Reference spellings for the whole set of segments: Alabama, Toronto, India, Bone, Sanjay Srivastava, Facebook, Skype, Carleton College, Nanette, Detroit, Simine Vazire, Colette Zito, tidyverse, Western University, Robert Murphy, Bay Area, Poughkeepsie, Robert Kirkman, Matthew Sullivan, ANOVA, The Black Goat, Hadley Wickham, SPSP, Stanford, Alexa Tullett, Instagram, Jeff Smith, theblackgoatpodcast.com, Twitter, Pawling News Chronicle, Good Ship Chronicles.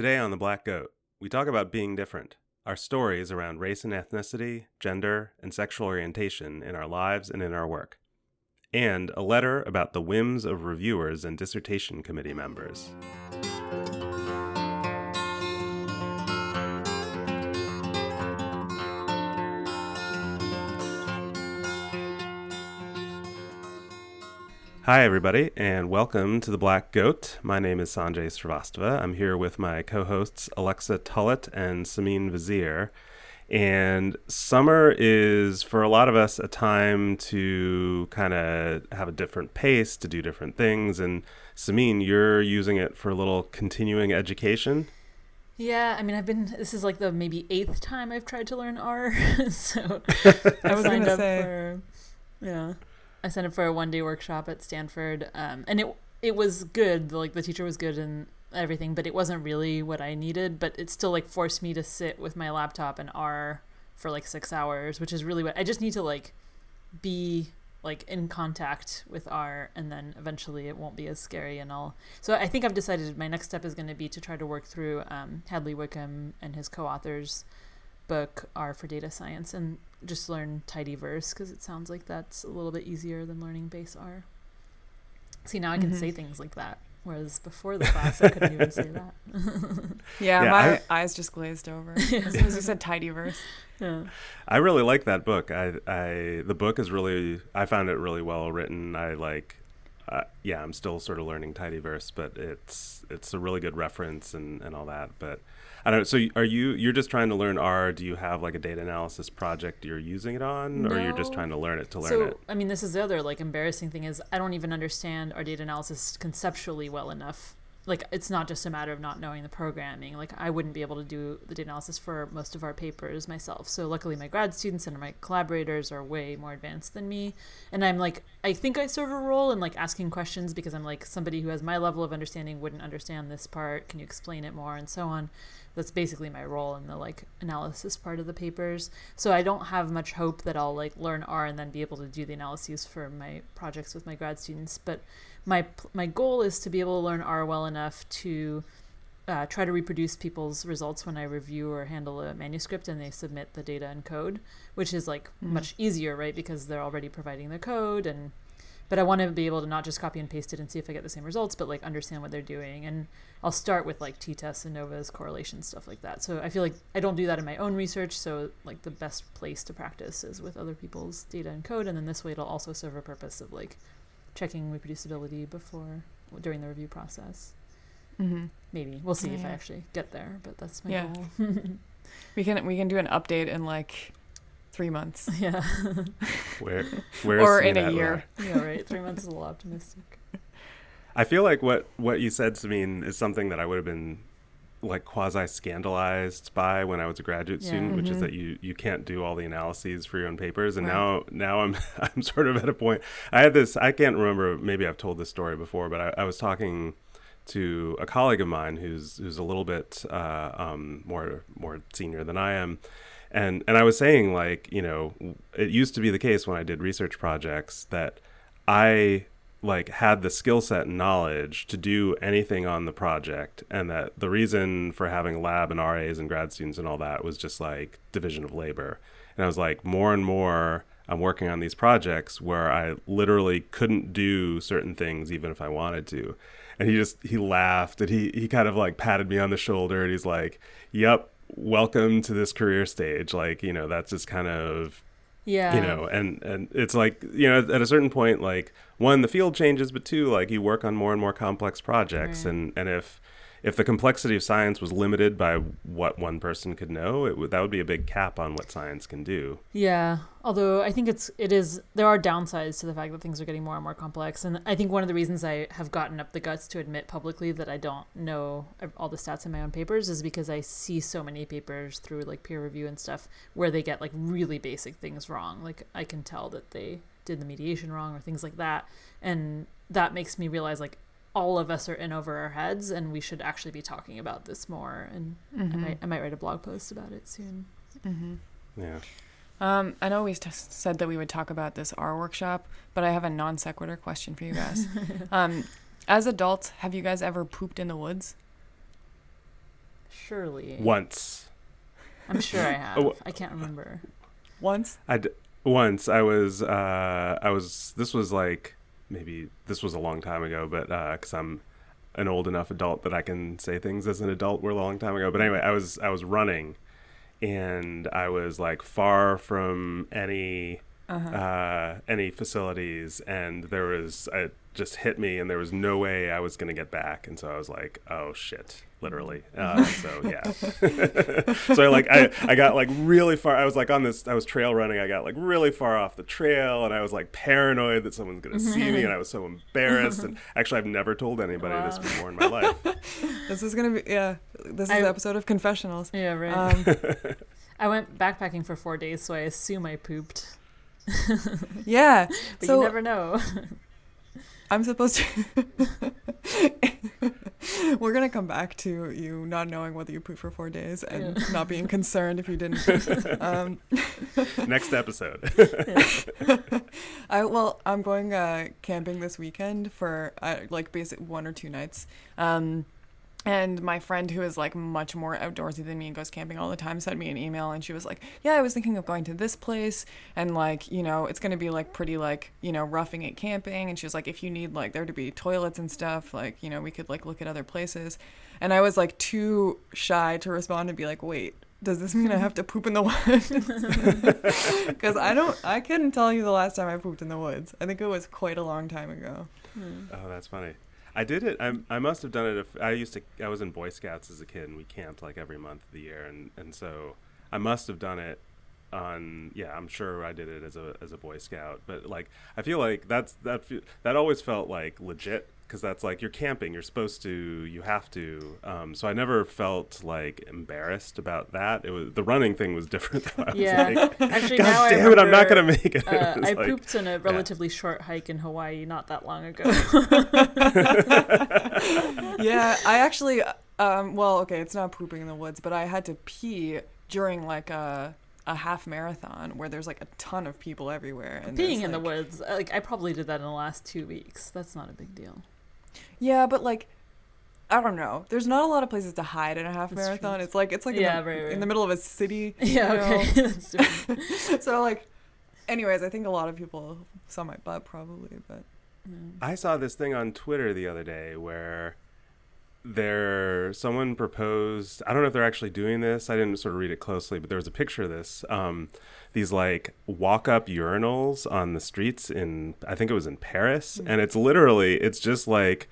Today on The Black Goat, we talk about being different, our stories around race and ethnicity, gender, and sexual orientation in our lives and in our work, and a letter about the whims of reviewers and dissertation committee members. Hi, everybody, and welcome to The Black Goat. My name is Sanjay Srivastava. I'm here with my co-hosts Alexa Tullett and Simine Vazire. And summer is, for a lot of us, a time to kind of have a different pace, to do different things. And Simine, you're using it for a little continuing education. Yeah, I mean, this is like the maybe eighth time I've tried to learn R. So I signed up for a one-day workshop at Stanford, and it was good. Like, the teacher was good and everything, but it wasn't really what I needed. But it still, like, forced me to sit with my laptop and R for, like, 6 hours, which is really what I just need to, like, be, like, in contact with R, and then eventually it won't be as scary and all. So I think I've decided my next step is going to be to try to work through Hadley Wickham and his co-authors' book, R for Data Science, and just learn tidyverse, because it sounds like that's a little bit easier than learning base R. See, now I can say things like that, whereas before the class I couldn't even say that. Eyes just glazed over as soon as you said tidyverse. Yeah. I really like that book. I found it really well written. I'm still sort of learning tidyverse, but it's a really good reference and all that. But I don't know. So you're just trying to learn R? Do you have like a data analysis project you're using it on, or you're just trying to learn it to learn it? So, I mean, this is the other like embarrassing thing is I don't even understand our data analysis conceptually well enough. Like, it's not just a matter of not knowing the programming. Like, I wouldn't be able to do the data analysis for most of our papers myself. So luckily my grad students and my collaborators are way more advanced than me. And I'm like, I think I serve a role in like asking questions, because I'm like, somebody who has my level of understanding wouldn't understand this part. Can you explain it more? And so on. That's basically my role in the like analysis part of the papers. So I don't have much hope that I'll like learn R and then be able to do the analyses for my projects with my grad students. But my goal is to be able to learn R well enough to try to reproduce people's results when I review or handle a manuscript and they submit the data and code, which is like much easier, right? Because they're already providing their code. But I want to be able to not just copy and paste it and see if I get the same results, but like understand what they're doing. And I'll start with like t-tests, ANOVAs, correlations, stuff like that. So I feel like I don't do that in my own research. So like the best place to practice is with other people's data and code. And then this way it'll also serve a purpose of like checking reproducibility during the review process. Mm-hmm. Maybe we'll see if I actually get there, but that's my goal. We can do an update in like 3 months. Yeah. Where or in a year. Yeah, right. 3 months is a little optimistic. I feel like what you said, Simine, is something that I would have been like quasi scandalized by when I was a graduate student, which is that you can't do all the analyses for your own papers. And now I'm sort of at a point. I had this, I can't remember, maybe I've told this story before, but I was talking to a colleague of mine who's a little bit more senior than I am. And I was saying, like, you know, it used to be the case when I did research projects that I like had the skill set and knowledge to do anything on the project, and that the reason for having lab and RAs and grad students and all that was just like division of labor. And I was like, more and more I'm working on these projects where I literally couldn't do certain things even if I wanted to. And he laughed, and he kind of like patted me on the shoulder, and he's like, yep, welcome to this career stage. Like, you know, that's just kind of, you know, and it's like, you know, at a certain point, like, one, the field changes, but two, like, you work on more and more complex projects. Right. And if the complexity of science was limited by what one person could know, that would be a big cap on what science can do. Yeah. Although I think there are downsides to the fact that things are getting more and more complex. And I think one of the reasons I have gotten up the guts to admit publicly that I don't know all the stats in my own papers is because I see so many papers through like peer review and stuff where they get like really basic things wrong. Like, I can tell that they did the mediation wrong or things like that. And that makes me realize, like, all of us are in over our heads, and we should actually be talking about this more. And I might write a blog post about it soon. I know we said that we would talk about this R workshop, but I have a non sequitur question for you guys. As adults, have you guys ever pooped in the woods? surely. Once. I'm sure I have. I can't remember. Once? This was a long time ago, but because I'm an old enough adult that I can say things as an adult were a long time ago. But anyway, I was running, and I was like far from any facilities, and there was it just hit me, and there was no way I was gonna get back, and so I was like, oh shit, literally. So yeah, so like I got like really far. I was trail running. I got like really far off the trail, and I was like paranoid that someone's gonna see me, and I was so embarrassed. And actually, I've never told anybody this before in my life. This is gonna be This is the episode of confessionals. Yeah, right. I went backpacking for 4 days, so I assume I pooped. Yeah, but so, you never know. I'm supposed to. We're gonna come back to you not knowing whether you pooped for 4 days and not being concerned if you didn't. Next episode. I'm going camping this weekend for basic 1 or 2 nights. And my friend, who is like much more outdoorsy than me and goes camping all the time, sent me an email, and she was like, yeah, I was thinking of going to this place, and like, you know, it's going to be like pretty like, you know, roughing it camping. And she was like, if you need like there to be toilets and stuff, like, you know, we could like look at other places. And I was like too shy to respond and be like, wait, does this mean I have to poop in the woods? Because I couldn't tell you the last time I pooped in the woods. I think it was quite a long time ago. Oh, that's funny. I did it. I must have done it. I was in Boy Scouts as a kid, and we camped like every month of the year, and so I must have done it. I'm sure I did it as a Boy Scout. But like, I feel like that always felt like legit, because that's like you're camping, you're supposed to, you have to. So I never felt like embarrassed about that. It was the running thing was different. I was like, actually, God now damn I remember, it, I'm not gonna make it. I like, pooped in a relatively short hike in Hawaii not that long ago. Yeah, I actually. It's not pooping in the woods, but I had to pee during like a half marathon where there's like a ton of people everywhere. And peeing in the woods, like I probably did that in the last 2 weeks. That's not a big deal. Yeah, but like, I don't know. There's not a lot of places to hide in a half marathon. True. It's like in the middle of a city. Yeah, you know? That's different. So like, anyways, I think a lot of people saw my butt probably, but. Yeah. I saw this thing on Twitter the other day where someone proposed, I don't know if they're actually doing this. I didn't sort of read it closely, but there was a picture of this. These like walk-up urinals on the streets in, I think it was in Paris. Mm-hmm. And it's just like,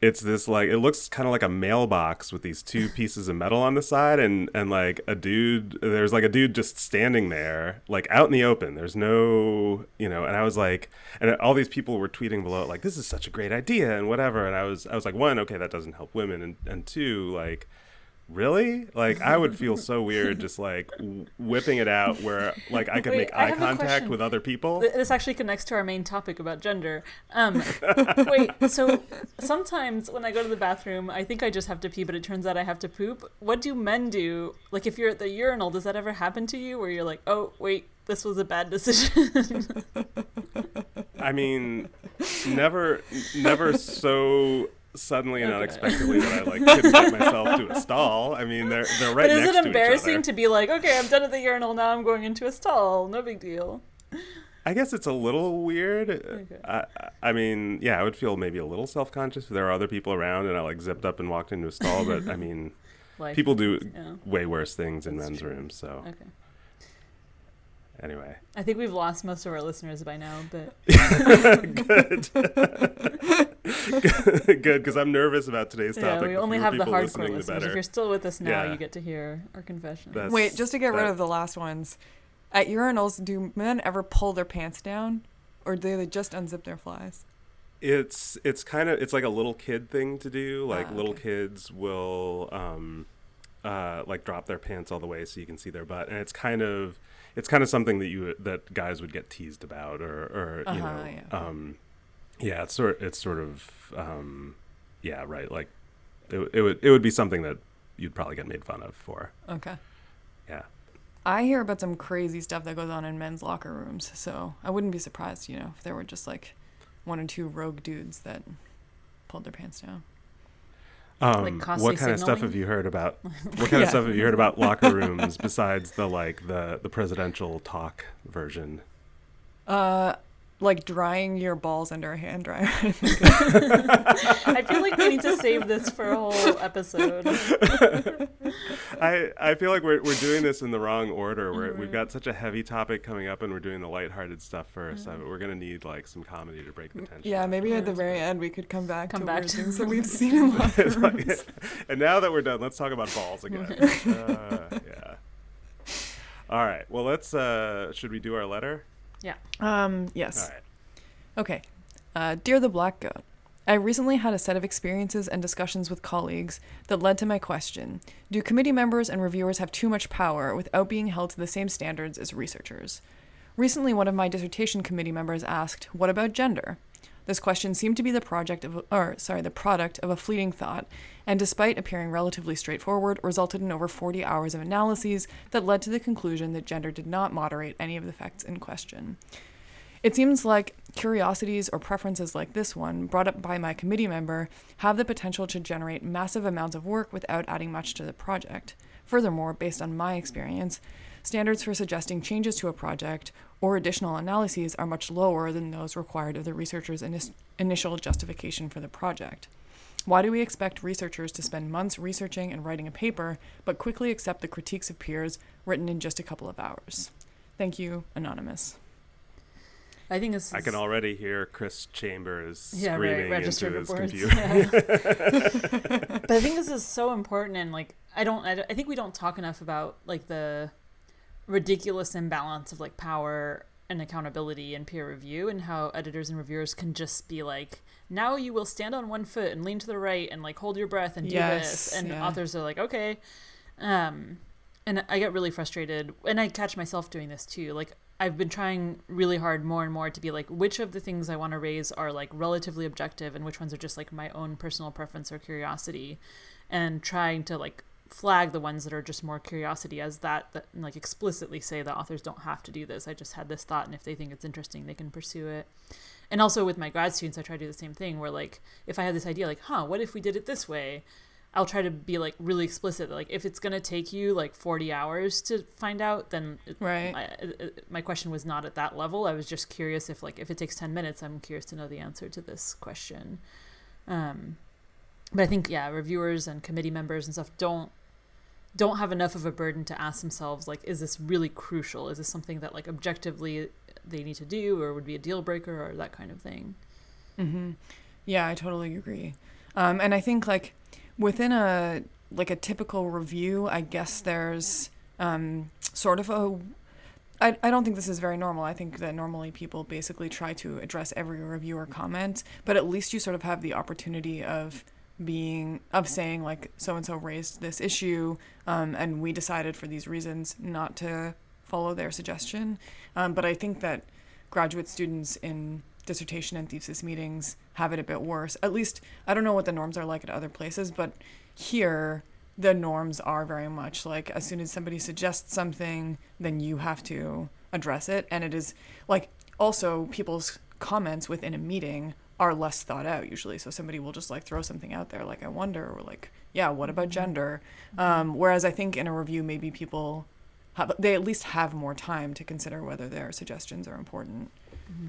it's this like, it looks kind of like a mailbox with these two pieces of metal on the side, and like there's a dude just standing there, like out in the open. There's no, you know, and I was like, and all these people were tweeting below it, like, this is such a great idea and whatever. And I was like, one, okay, that doesn't help women. And two, like, really? Like, I would feel so weird just, like, whipping it out where, like, I could make eye contact with other people. This actually connects to our main topic about gender. Wait, so sometimes when I go to the bathroom, I think I just have to pee, but it turns out I have to poop. What do men do? Like, if you're at the urinal, does that ever happen to you where you're like, oh, wait, this was a bad decision? I mean, never so suddenly and unexpectedly that I like couldn't get myself to a stall. I mean, they're right next to each other. But is it embarrassing to be like, okay, I'm done at the urinal, now I'm going into a stall, no big deal? I guess it's a little weird. Okay. I mean, yeah, I would feel maybe a little self-conscious if there are other people around and I like zipped up and walked into a stall, but I mean, people do way worse things in men's rooms, so. Okay. Anyway, I think we've lost most of our listeners by now, but good, because I'm nervous about today's topic. Yeah, we only have the hardcore listeners. If you're still with us now, you get to hear our confession. Wait, just to get rid of the last ones, at urinals, do men ever pull their pants down, or do they just unzip their flies? It's like a little kid thing to do. Like little kids will like drop their pants all the way so you can see their butt, and it's kind of something that guys would get teased about, or you know, like it would be something that you'd probably get made fun of for. Okay. Yeah. I hear about some crazy stuff that goes on in men's locker rooms, so I wouldn't be surprised, you know, if there were just like one or two rogue dudes that pulled their pants down. What kind signaling? Of stuff have you heard about? What kind of stuff have you heard about locker rooms besides the presidential talk version? Like drying your balls under a hand dryer. I feel like we need to save this for a whole episode. I feel like we're doing this in the wrong order. We've got such a heavy topic coming up, and we're doing the lighthearted stuff first. Mm-hmm. We're gonna need some comedy to break the tension. Yeah, maybe at the very end we could come back to things that we've seen in locker rooms. And now that we're done, let's talk about balls again. Yeah. All right. Well, let's. Should we do our letter? Yeah. Yes. All right. Okay. Dear the Black Goat, I recently had a set of experiences and discussions with colleagues that led to my question, do committee members and reviewers have too much power without being held to the same standards as researchers? Recently, one of my dissertation committee members asked, what about gender? This question seemed to be the product of a fleeting thought, and despite appearing relatively straightforward, resulted in over 40 hours of analyses that led to the conclusion that gender did not moderate any of the facts in question. It seems like curiosities or preferences like this one, brought up by my committee member, have the potential to generate massive amounts of work without adding much to the project. Furthermore, based on my experience, standards for suggesting changes to a project or additional analyses are much lower than those required of the researcher's initial justification for the project. Why do we expect researchers to spend months researching and writing a paper, but quickly accept the critiques of peers written in just a couple of hours? Thank you, Anonymous. I think this is... I can already hear Chris Chambers screaming into his computer. Yeah. But I think this is so important, and I think we don't talk enough about the ridiculous imbalance of power and accountability and peer review, and how editors and reviewers can just be now you will stand on one foot and lean to the right and hold your breath and do this, and authors are okay. And I get really frustrated, and I catch myself doing this too. I've been trying really hard more and more to be which of the things I want to raise are relatively objective and which ones are just my own personal preference or curiosity, and trying to flag the ones that are just more curiosity as that and explicitly say that authors don't have to do this. I just had this thought, and if they think it's interesting, they can pursue it. And also with my grad students, I try to do the same thing where if I had this idea, what if we did it this way? I'll try to be really explicit that if it's going to take you 40 hours to find out, then my question was not at that level. I was just curious if if it takes 10 minutes, I'm curious to know the answer to this question. But I think, reviewers and committee members and stuff don't have enough of a burden to ask themselves, is this really crucial? Is this something that objectively they need to do or would be a deal breaker or that kind of thing? Mm-hmm. Yeah, I totally agree. And I think within a typical review, I guess there's sort of a, I don't think this is very normal. I think that normally people basically try to address every review or comment, but at least you sort of have the opportunity of saying so-and-so raised this issue, and we decided for these reasons not to follow their suggestion. But I think that graduate students in dissertation and thesis meetings have it a bit worse. At least, I don't know what the norms are at other places, but here the norms are very much as soon as somebody suggests something, then you have to address it. And it is also people's comments within a meeting are less thought out usually. So somebody will just throw something out there, I wonder, or what about gender? Whereas I think in a review, maybe people they at least have more time to consider whether their suggestions are important. Mm-hmm.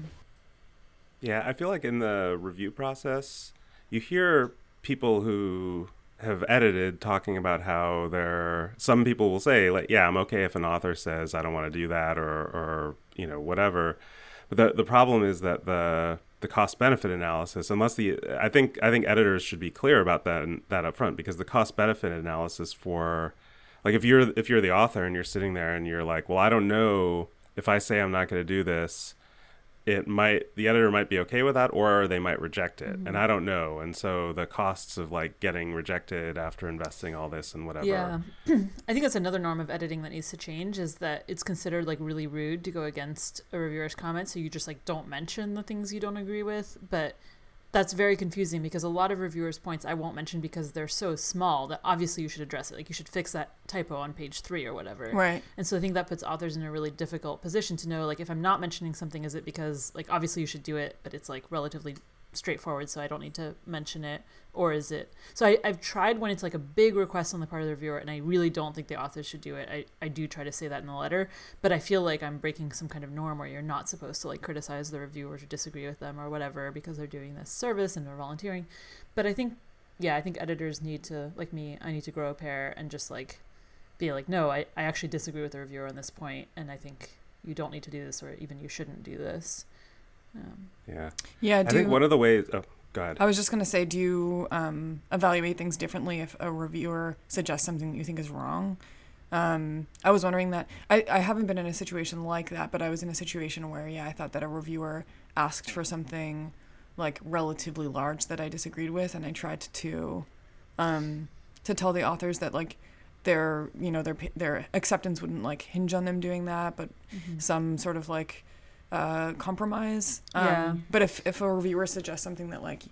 Yeah, I feel in the review process, you hear people who have edited talking about how some people will say, I'm okay if an author says I don't want to do that or whatever. But the problem is that the cost benefit analysis, unless I think editors should be clear about that up front, because the cost benefit analysis for if you're the author and you're sitting there and you're well, I don't know if I say I'm not going to do this, the editor might be okay with that, or they might reject it. Mm-hmm. And I don't know. And so the costs of getting rejected after investing all this and whatever. Yeah. I think that's another norm of editing that needs to change, is that it's considered really rude to go against a reviewer's comment. So you just don't mention the things you don't agree with. But that's very confusing, because a lot of reviewers' points I won't mention because they're so small that obviously you should address it. You should fix that typo on page 3 or whatever. Right. And so I think that puts authors in a really difficult position to know, if I'm not mentioning something, is it because obviously you should do it, but it's relatively straightforward, so I don't need to mention it, or is it? So I've tried when it's like a big request on the part of the reviewer, and I really don't think the author should do it. I do try to say that in the letter, but I feel like I'm breaking some kind of norm where you're not supposed to like criticize the reviewers or disagree with them or whatever because they're doing this service and they're volunteering. But I think, yeah, I think editors need to, like me, I need to grow a pair and just like be like, no, I actually disagree with the reviewer on this point, and I think you don't need to do this, or even you shouldn't do this. I think one of the ways, I was just going to say, do you evaluate things differently if a reviewer suggests something that you think is wrong? I was wondering that. I haven't been in a situation like that, but I was in a situation where, I thought that a reviewer asked for something like relatively large that I disagreed with, and I tried to tell the authors that like their, you know, their acceptance wouldn't like hinge on them doing that, but some sort of like compromise. But if a reviewer suggests something that like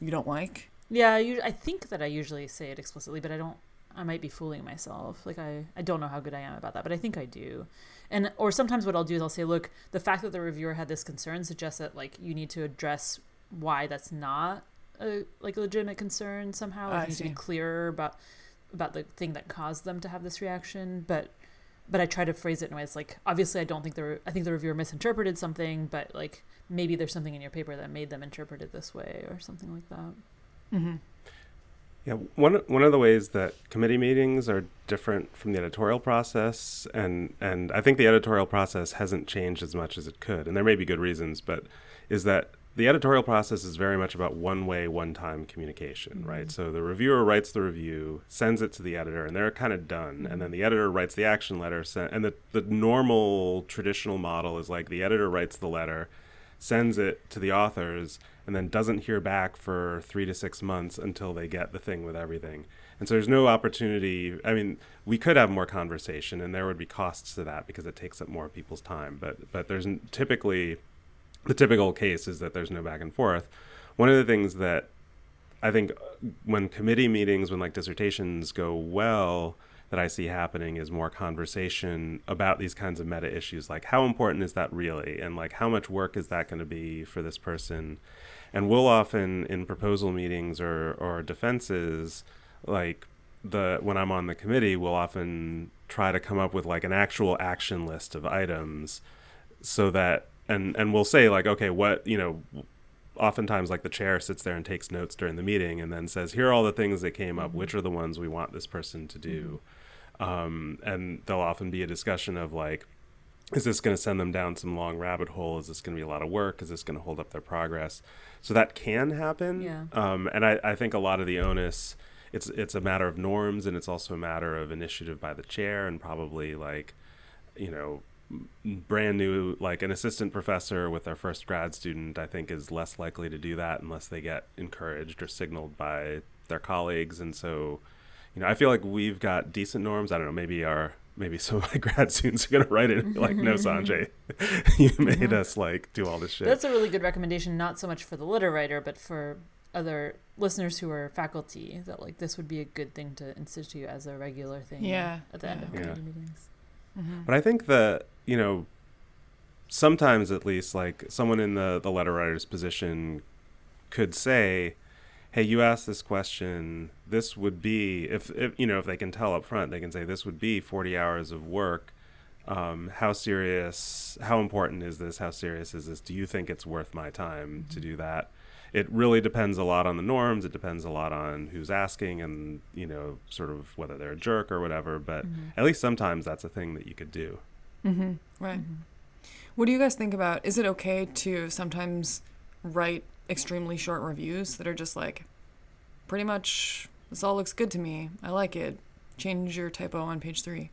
you don't like, I think that I usually say it explicitly, but I might be fooling myself. Like I don't know how good I am about that, but I think I do. And or sometimes what I'll do is I'll say, look, the fact that the reviewer had this concern suggests that like you need to address why that's not a like legitimate concern somehow. Like, you need to be clearer about the thing that caused them to have this reaction, but I try to phrase it in a way it's like, obviously I don't think I think the reviewer misinterpreted something, but like maybe there's something in your paper that made them interpret it this way or something like that. Mm-hmm. Yeah, one of the ways that committee meetings are different from the editorial process, and I think the editorial process hasn't changed as much as it could, and there may be good reasons, but is that the editorial process is very much about one-way, one-time communication, right? So the reviewer writes the review, sends it to the editor, and they're kind of done. And then the editor writes the action letter, and the normal traditional model is like the editor writes the letter, sends it to the authors, and then doesn't hear back for 3 to 6 months until they get the thing with everything. And so there's no opportunity. I mean, we could have more conversation, and there would be costs to that because it takes up more people's time. But there's typically... The typical case is that there's no back and forth. One of the things that I think when committee meetings, when like dissertations go well, that I see happening is more conversation about these kinds of meta issues, like how important is that really? And like how much work is that going to be for this person? And we'll often in proposal meetings or defenses, like when I'm on the committee, we'll often try to come up with like an actual action list of items so that And we'll say like, okay, what, you know, oftentimes like the chair sits there and takes notes during the meeting and then says, here are all the things that came up, which are the ones we want this person to do. And there'll often be a discussion of like, is this going to send them down some long rabbit hole? Is this going to be a lot of work? Is this going to hold up their progress? So that can happen. Yeah. And I think a lot of the onus, it's a matter of norms, and it's also a matter of initiative by the chair, and probably like, you know, brand new, like an assistant professor with their first grad student, I think is less likely to do that unless they get encouraged or signaled by their colleagues. And so, you know, I feel like we've got decent norms. I don't know, maybe some of my grad students are going to write it and be like, no, Sanjay, you made us like do all this shit. That's a really good recommendation, not so much for the letter writer, but for other listeners who are faculty, that like this would be a good thing to institute as a regular thing at the end of committee meetings. Mm-hmm. But I think that, you know, sometimes at least like someone in the letter writer's position could say, hey, you asked this question, this would be, if you know, if they can tell up front, they can say this would be 40 hours of work. How serious, how important is this? How serious is this? Do you think it's worth my time to do that? It really depends a lot on the norms. It depends a lot on who's asking and, you know, sort of whether they're a jerk or whatever. But at least sometimes that's a thing that you could do. Mm-hmm. Right. Mm-hmm. What do you guys think about, is it okay to sometimes write extremely short reviews that are just like, pretty much this all looks good to me, I like it, change your typo on page 3?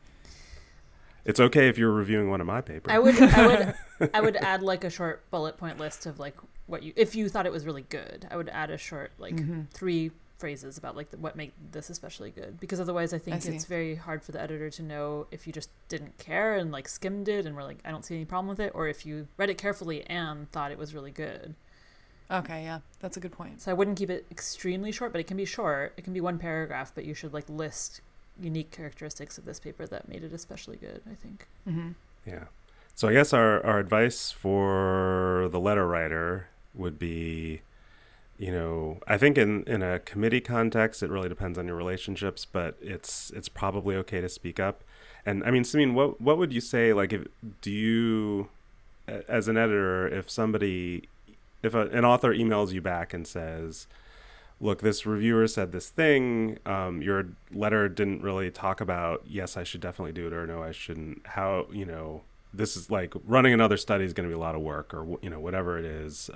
It's okay if you're reviewing one of my papers. I would add like a short bullet point list of like what you, if you thought it was really good, I would add a short like 3 phrases about like what made this especially good, because otherwise I think it's very hard for the editor to know if you just didn't care and like skimmed it and were like, I don't see any problem with it, or if you read it carefully and thought it was really good. Okay, yeah, that's a good point. So I wouldn't keep it extremely short, but it can be short. It can be 1 paragraph, but you should like list unique characteristics of this paper that made it especially good, I think. Mm-hmm. Yeah. So I guess our advice for the letter writer would be you know, I think in a committee context, it really depends on your relationships, but it's probably okay to speak up. And I mean, Simine, what would you say, like, do you, as an editor, if somebody, if an author emails you back and says, look, this reviewer said this thing, your letter didn't really talk about, yes, I should definitely do it, or no, I shouldn't, how, you know, this is like running another study is going to be a lot of work, or, you know, whatever it is.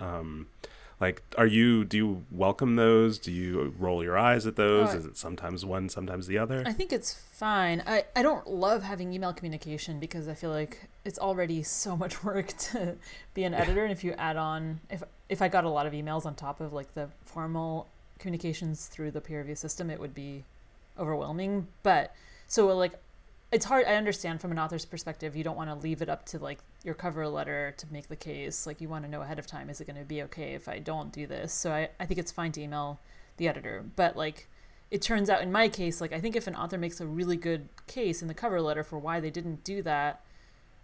Do you welcome those? Do you roll your eyes at those? Is it sometimes one, sometimes the other? I think it's fine. I don't love having email communication because I feel like it's already so much work to be an editor. And if you add on, if I got a lot of emails on top of like the formal communications through the peer review system, it would be overwhelming. But so like, it's hard. I understand from an author's perspective, you don't want to leave it up to like your cover letter to make the case. Like you want to know ahead of time, is it going to be okay if I don't do this? So I think it's fine to email the editor. But like, it turns out in my case, like I think if an author makes a really good case in the cover letter for why they didn't do that,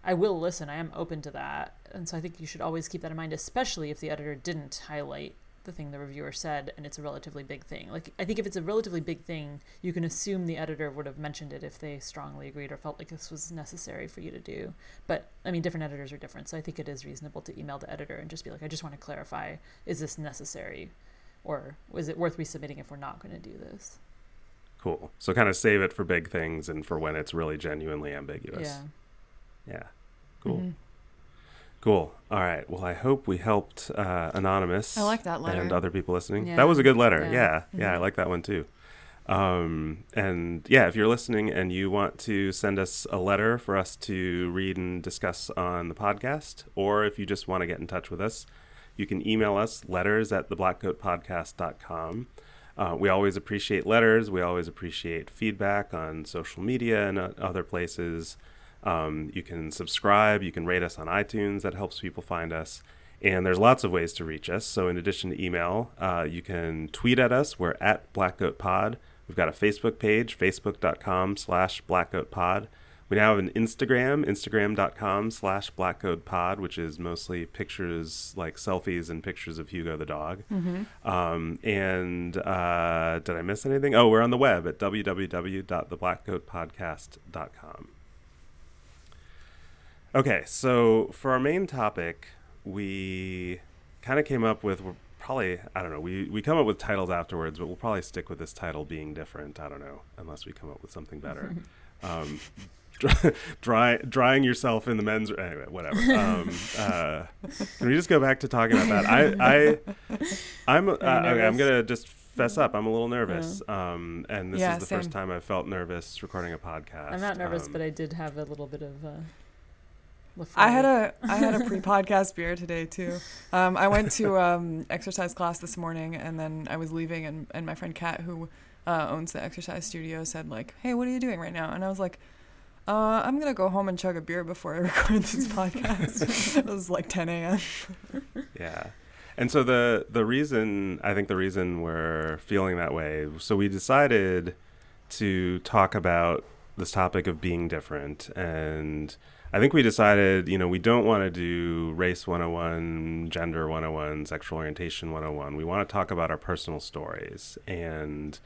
I will listen. I am open to that. And so I think you should always keep that in mind, especially if the editor didn't highlight the thing the reviewer said and it's a relatively big thing. Like I think if it's a relatively big thing, you can assume the editor would have mentioned it if they strongly agreed or felt like this was necessary for you to do. But I mean, different editors are different, so I think it is reasonable to email the editor and just be like, I just want to clarify, is this necessary, or is it worth resubmitting if we're not going to do this? Cool. So kind of save it for big things and for when it's really genuinely ambiguous. Yeah. Cool. Mm-hmm. Cool. All right. Well, I hope we helped Anonymous. I like that letter. And other people listening. Yeah. That was a good letter. Yeah. Mm-hmm. Yeah, I like that one too. And yeah, if you're listening and you want to send us a letter for us to read and discuss on the podcast, or if you just want to get in touch with us, you can email us letters@theblackgoatpodcast.com. We always appreciate letters. We always appreciate feedback on social media and other places. You can subscribe, you can rate us on iTunes. That helps people find us. And there's lots of ways to reach us. So in addition to email, you can tweet at us. We're at blackgoatpod. We've got a Facebook page, facebook.com/blackgoatpod. We now have an Instagram, instagram.com/blackgoatpod, which is mostly pictures, like selfies and pictures of Hugo the dog. Mm-hmm. Did I miss anything? Oh, we're on the web at www.theblackgoatpodcast.com. Okay, so for our main topic, we kind of came up with, we're probably, I don't know, we come up with titles afterwards, but we'll probably stick with this title being different, I don't know, unless we come up with something better. Drying yourself in the men's, anyway, whatever. Can we just go back to talking about that? I'm going to just fess up, I'm a little nervous. And this is the first time I've felt nervous recording a podcast. I'm not nervous, but I did have a little bit of... I had a pre-podcast beer today too. I went to exercise class this morning, and then I was leaving, and my friend Kat, who owns the exercise studio, said like, "Hey, what are you doing right now?" And I was like, "I'm gonna go home and chug a beer before I record this podcast." It was like 10 a.m. Yeah, and so the reason we're feeling that way, so we decided to talk about this topic of being different. And I think we decided, you know, we don't want to do race 101, gender 101, sexual orientation 101. We want to talk about our personal stories. And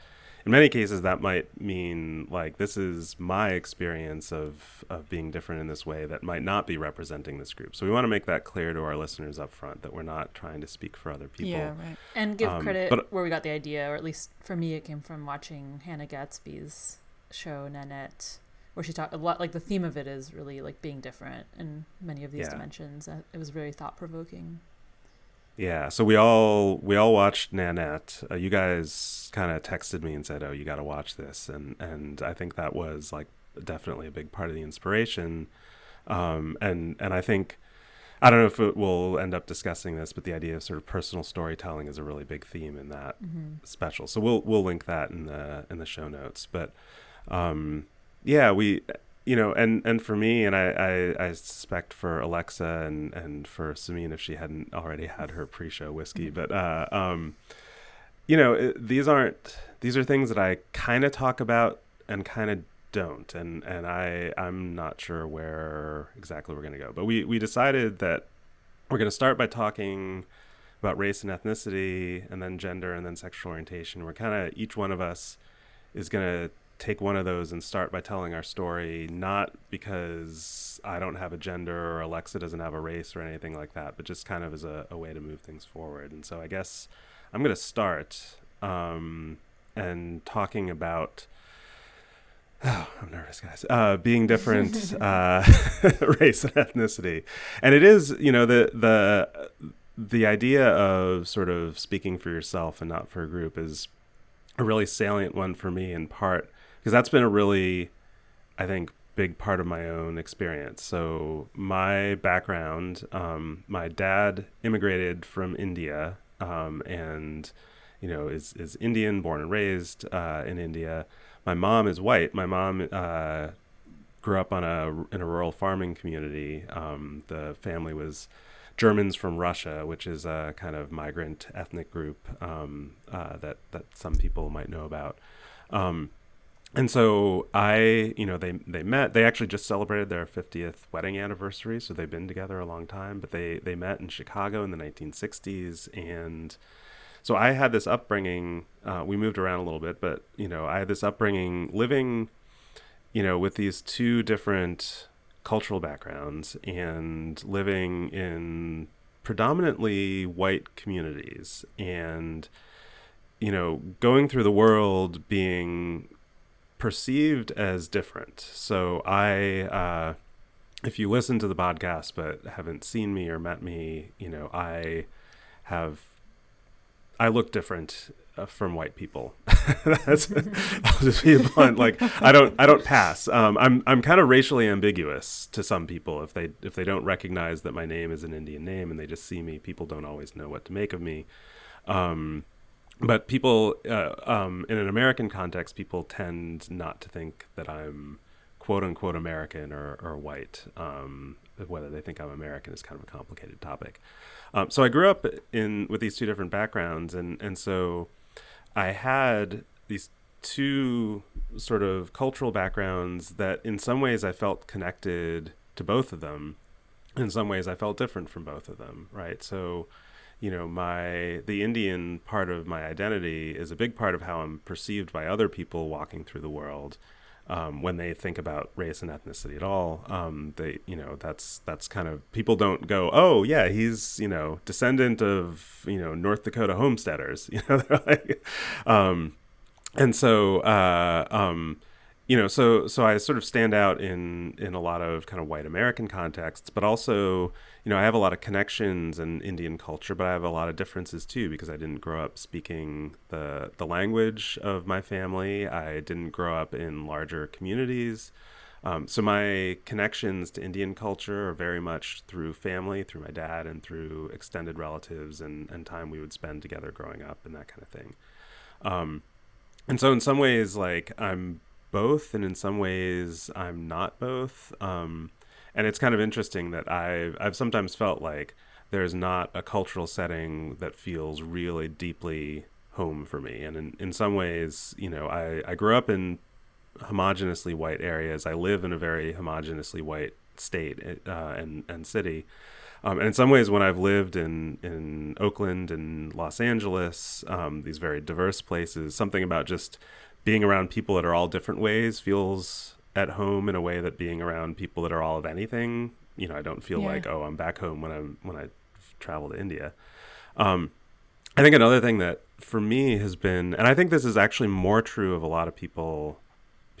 in many cases, that might mean, like, this is my experience of being different in this way that might not be representing this group. So we want to make that clear to our listeners up front that we're not trying to speak for other people. Yeah, right. And give credit where we got the idea, or at least for me, it came from watching Hannah Gadsby's show, Nanette, where she talked a lot, like the theme of it is really like being different in many of these dimensions. It was very thought provoking. Yeah. So we all watched Nanette. You guys kind of texted me and said, "Oh, you got to watch this." And I think that was like definitely a big part of the inspiration. And I think, I don't know if we'll end up discussing this, but the idea of sort of personal storytelling is a really big theme in that special. So we'll link that in the show notes, but, yeah, we, you know, and for me, and I suspect for Alexa and for Simine, if she hadn't already had her pre-show whiskey, but, you know, these are things that I kind of talk about and kind of don't. And I'm not sure where exactly we're going to go, but we decided that we're going to start by talking about race and ethnicity, and then gender, and then sexual orientation. We're kind of, each one of us is going to take one of those and start by telling our story, not because I don't have a gender or Alexa doesn't have a race or anything like that, but just kind of as a way to move things forward. And so I guess I'm going to start and talking about, oh, I'm nervous, guys, being different, race and ethnicity. And it is, you know, the idea of sort of speaking for yourself and not for a group is a really salient one for me, in part because that's been a really, I think, big part of my own experience. So my background, my dad immigrated from India, and, you know, is Indian, born and raised in India. My mom is white. My mom grew up on in a rural farming community. The family was Germans from Russia, which is a kind of migrant ethnic group that some people might know about. And so I, you know, they met. They actually just celebrated their 50th wedding anniversary, so they've been together a long time. But they met in Chicago in the 1960s, and so I had this upbringing. We moved around a little bit, but, you know, I had this upbringing living, you know, with these two different cultural backgrounds and living in predominantly white communities, and, you know, going through the world being perceived as different. So I, if you listen to the podcast but haven't seen me or met me, you know, I look different from white people. That's, I'll just be blunt. Like, I don't pass. I'm kind of racially ambiguous to some people. If they don't recognize that my name is an Indian name and they just see me, people don't always know what to make of me. But people, in an American context, people tend not to think that I'm quote unquote American or white. Whether they think I'm American is kind of a complicated topic. So I grew up with these two different backgrounds, and so I had these two sort of cultural backgrounds that in some ways I felt connected to both of them. In some ways I felt different from both of them, right? So, you know, the Indian part of my identity is a big part of how I'm perceived by other people walking through the world. When they think about race and ethnicity at all, they, you know, that's kind of, people don't go, oh yeah, he's, you know, descendant of, you know, North Dakota homesteaders, you know, they're like, and so, you know, so I sort of stand out in a lot of kind of white American contexts, but also, you know, I have a lot of connections in Indian culture, but I have a lot of differences too, because I didn't grow up speaking the language of my family. I didn't grow up in larger communities. So my connections to Indian culture are very much through family, through my dad, and through extended relatives and time we would spend together growing up and that kind of thing. And so in some ways, like, I'm both, and in some ways I'm not both. And it's kind of interesting that I've sometimes felt like there's not a cultural setting that feels really deeply home for me. And in some ways, you know, I grew up in homogeneously white areas. I live in a very homogeneously white state and city. And in some ways, when I've lived in Oakland and Los Angeles, these very diverse places, something about just being around people that are all different ways feels at home in a way that being around people that are all of anything, you know, I don't feel like, oh, I'm back home when I travel to India. I think another thing that for me has been, and I think this is actually more true of a lot of people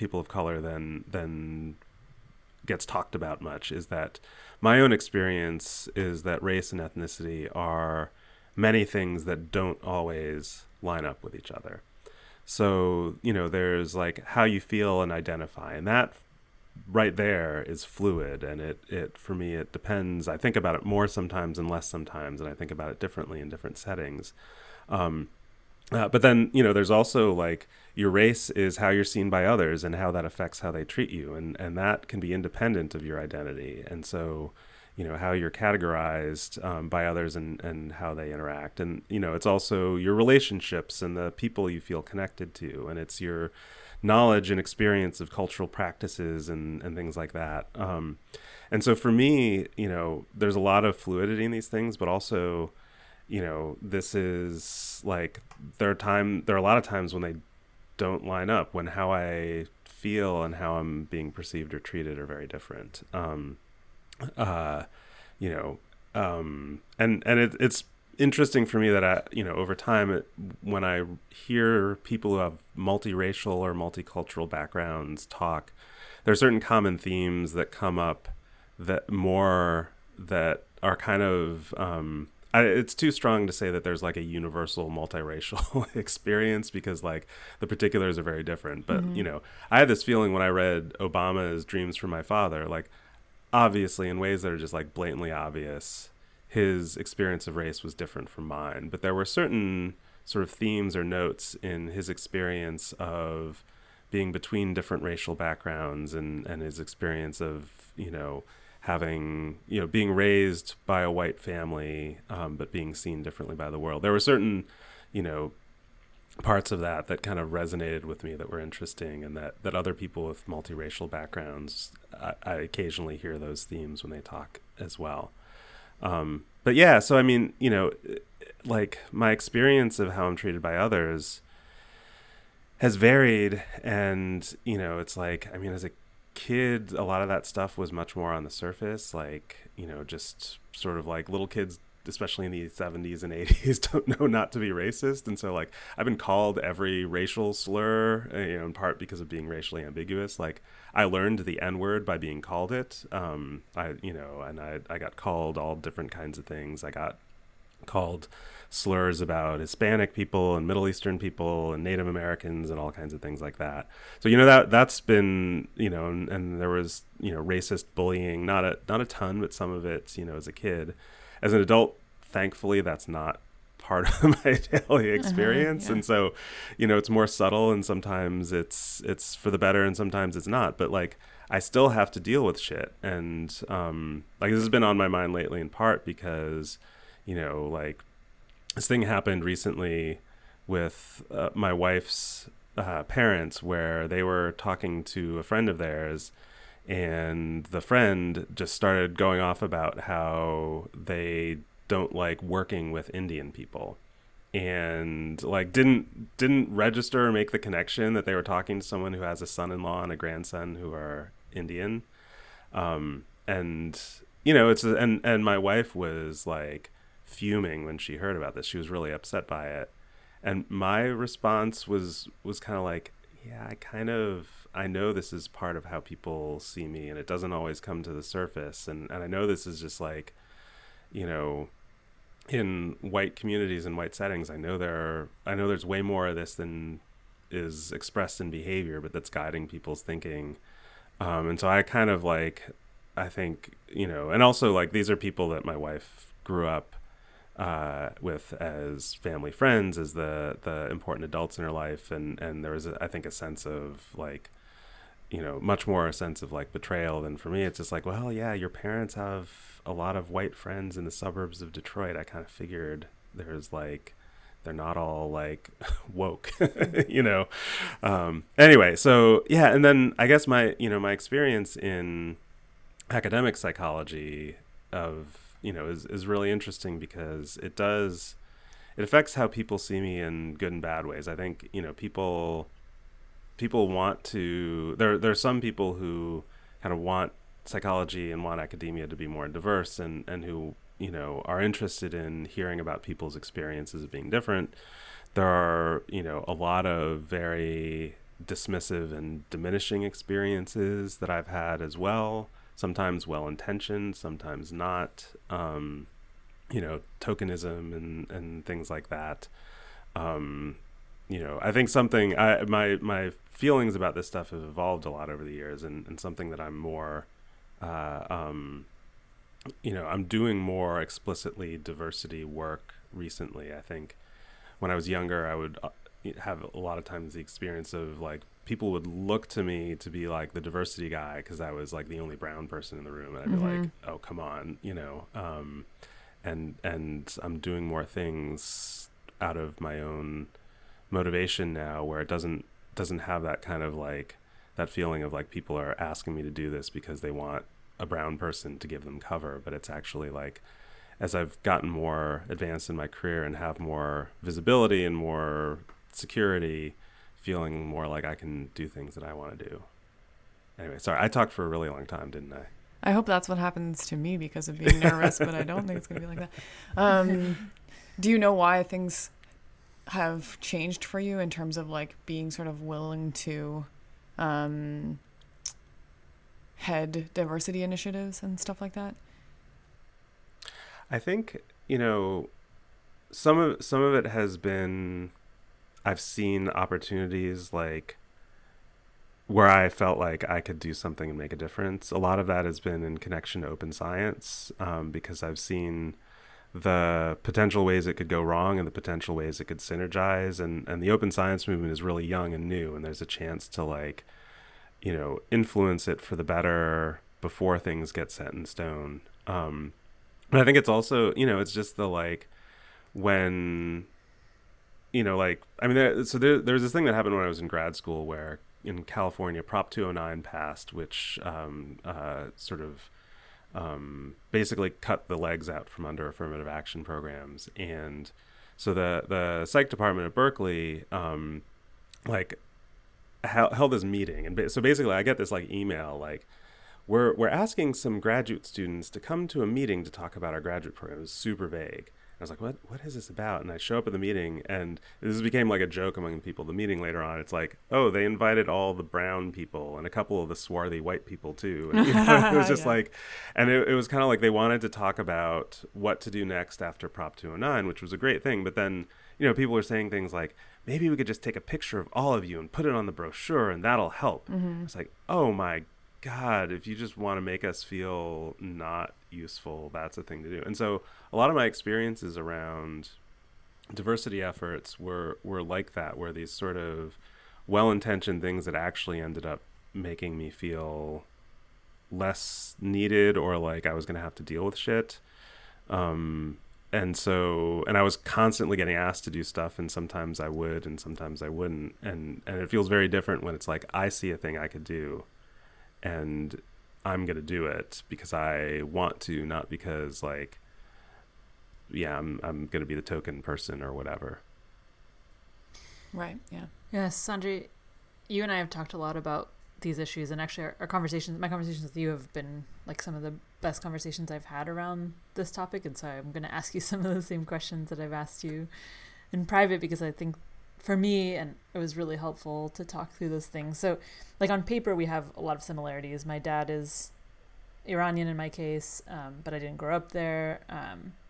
of color than gets talked about much, is that my own experience is that race and ethnicity are many things that don't always line up with each other. So, you know, there's like how you feel and identify, and that right there is fluid, and it for me, it depends. I think about it more sometimes and less sometimes, and I think about it differently in different settings. But then, you know, there's also like your race is how you're seen by others and how that affects how they treat you, and that can be independent of your identity. And so, you know, how you're categorized by others and how they interact. And, you know, it's also your relationships and the people you feel connected to. And it's your knowledge and experience of cultural practices and things like that. And so for me, you know, there's a lot of fluidity in these things, but also you know, this is like there are a lot of times when they don't line up, when how I feel and how I'm being perceived or treated are very different. And it's interesting for me that I, you know, over time, when I hear people who have multiracial or multicultural backgrounds talk, there are certain common themes that come up that are kind of, it's too strong to say that there's like a universal multiracial experience, because like the particulars are very different. But, mm-hmm. you know, I had this feeling when I read Obama's Dreams from My Father, like obviously in ways that are just like blatantly obvious, his experience of race was different from mine. But there were certain sort of themes or notes in his experience of being between different racial backgrounds and his experience of, you know, having, you know, being raised by a white family, but being seen differently by the world. There were certain, you know, parts of that kind of resonated with me that were interesting, and that other people with multiracial backgrounds, I occasionally hear those themes when they talk as well. But yeah, so I mean, you know, like my experience of how I'm treated by others has varied, and, you know, it's like, I mean, as a kid, a lot of that stuff was much more on the surface, like, you know, just sort of like little kids, especially in the 70s and 80s, don't know not to be racist. And so like I've been called every racial slur, you know, in part because of being racially ambiguous. Like I learned the N-word by being called it. I got called all different kinds of things. I got called slurs about Hispanic people and Middle Eastern people and Native Americans and all kinds of things like that. So, you know, that's been, you know, and there was, you know, racist bullying, not a ton, but some of it, you know, as a kid. As an adult, thankfully, that's not part of my daily experience. Yeah. And so, you know, it's more subtle, and sometimes it's for the better and sometimes it's not. But like, I still have to deal with shit. And like, this has been on my mind lately, in part because, you know, like this thing happened recently with my wife's parents, where they were talking to a friend of theirs, and the friend just started going off about how they don't like working with Indian people, and like didn't register or make the connection that they were talking to someone who has a son-in-law and a grandson who are Indian. And, you know, and my wife was like fuming when she heard about this. She was really upset by it. And my response was kind of like, yeah, I know this is part of how people see me, and it doesn't always come to the surface. And I know this is just like, you know, in white communities and white settings, I know there's way more of this than is expressed in behavior, but that's guiding people's thinking. And so I kind of like, I think, you know, and also like, these are people that my wife grew up with as family friends, as the important adults in her life, and there was I think a sense of like, you know, much more a sense of like betrayal than for me. It's just like, well, yeah, your parents have a lot of white friends in the suburbs of Detroit. I kind of figured there's like, they're not all like woke, you know. Anyway, so yeah, and then I guess my, you know, my experience in academic psychology of, you know, is really interesting because it affects how people see me in good and bad ways. I think, you know, people want to, there are some people who kind of want psychology and want academia to be more diverse, and who, you know, are interested in hearing about people's experiences of being different. There are, you know, a lot of very dismissive and diminishing experiences that I've had as well. Sometimes well-intentioned, sometimes not, you know, tokenism and things like that. You know, I think my feelings about this stuff have evolved a lot over the years, and something that I'm more, you know, I'm doing more explicitly diversity work recently. I think when I was younger, I would have a lot of times the experience of like, people would look to me to be like the diversity guy because I was like the only brown person in the room, and I'd be like, oh, come on, you know. And I'm doing more things out of my own motivation now, where it doesn't have that kind of like that feeling of like people are asking me to do this because they want a brown person to give them cover, but it's actually like as I've gotten more advanced in my career and have more visibility and more security, feeling more like I can do things that I want to do. Anyway, sorry, I talked for a really long time, didn't I? I hope that's what happens to me because of being nervous, but I don't think it's going to be like that. Do you know why things have changed for you in terms of like being sort of willing to head diversity initiatives and stuff like that? I think, you know, some of it has been, I've seen opportunities like where I felt like I could do something and make a difference. A lot of that has been in connection to open science, because I've seen the potential ways it could go wrong and the potential ways it could synergize. And the open science movement is really young and new, and there's a chance to, like, you know, influence it for the better before things get set in stone. And I think it's also, you know, it's just the, like, when, you know, like, I mean, there's this thing that happened when I was in grad school where in California, Prop 209 passed, which basically cut the legs out from under affirmative action programs. And so the psych department at Berkeley, held this meeting. And so basically I get this, like, email, like, we're asking some graduate students to come to a meeting to talk about our graduate program. It was super vague. I was like, what is this about? And I show up at the meeting, and this became like a joke among the people. The meeting later on, it's like, oh, they invited all the brown people and a couple of the swarthy white people too. And, you know, it was just like, and it was kind of like they wanted to talk about what to do next after Prop 209, which was a great thing. But then, you know, people were saying things like, maybe we could just take a picture of all of you and put it on the brochure and that'll help. Mm-hmm. It's like, oh my God, if you just want to make us feel not useful, that's a thing to do. And so a lot of my experiences around diversity efforts were like that, where these sort of well-intentioned things that actually ended up making me feel less needed or like I was going to have to deal with shit. And I was constantly getting asked to do stuff, and sometimes I would and sometimes I wouldn't. And it feels very different when it's like, I see a thing I could do, and I'm going to do it because I want to, not because, like, yeah, I'm going to be the token person or whatever. Right. Yeah. Yes. Sanjay, you and I have talked a lot about these issues, and actually my conversations with you have been like some of the best conversations I've had around this topic. And so I'm going to ask you some of the same questions that I've asked you in private, because I think for me, and it was really helpful to talk through those things. So, like, on paper, we have a lot of similarities. My dad is Iranian in my case, but I didn't grow up there.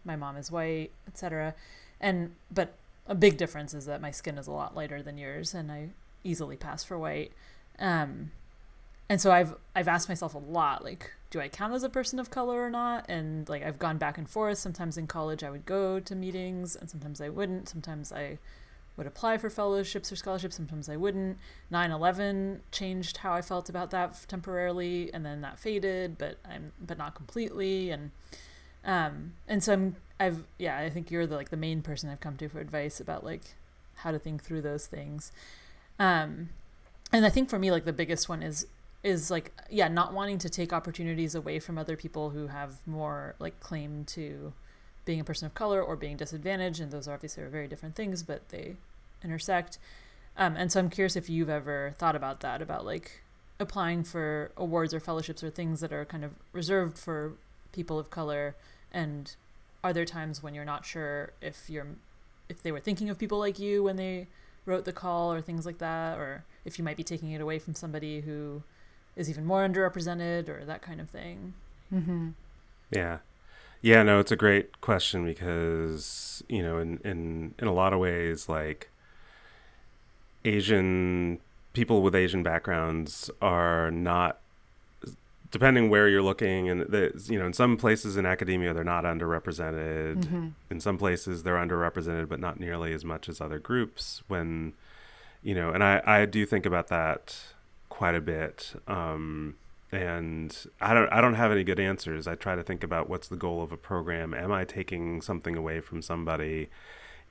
My mom is white, etc. But a big difference is that my skin is a lot lighter than yours, and I easily pass for white. And so I've asked myself a lot, like, do I count as a person of color or not? And, like, I've gone back and forth. Sometimes in college I would go to meetings, and sometimes I wouldn't. Sometimes I would apply for fellowships or scholarships, sometimes I wouldn't. 9/11 changed how I felt about that temporarily, and then that faded, but not completely. And so I think you're the main person I've come to for advice about, like, how to think through those things. And I think for me, like, the biggest one is not wanting to take opportunities away from other people who have more, like, claim to being a person of color or being disadvantaged. And those obviously are very different things, but they intersect. And so I'm curious if you've ever thought about that, about, like, applying for awards or fellowships or things that are kind of reserved for people of color. And are there times when you're not sure if they were thinking of people like you when they wrote the call or things like that, or if you might be taking it away from somebody who is even more underrepresented or that kind of thing? Mm-hmm. Yeah. Yeah, no, it's a great question because, you know, in a lot of ways, like, Asian people with Asian backgrounds are not, depending where you're looking, and, you know, in some places in academia, they're not underrepresented. Mm-hmm. In some places, they're underrepresented, but not nearly as much as other groups when, you know, and I do think about that quite a bit. And I don't have any good answers. I try to think about, what's the goal of a program? Am I taking something away from somebody?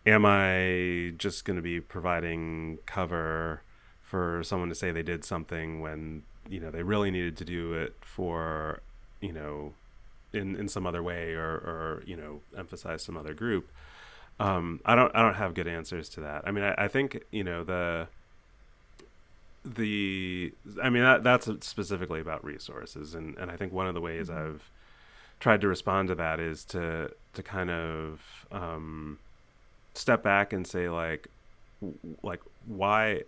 Am I just going to be providing cover for someone to say they did something when, you know, they really needed to do it for, you know, in some other way, or you know, emphasize some other group. I don't have good answers to that. I mean, I think, you know, that's specifically about resources, and I think one of the ways I've tried to respond to that is to kind of step back and say like why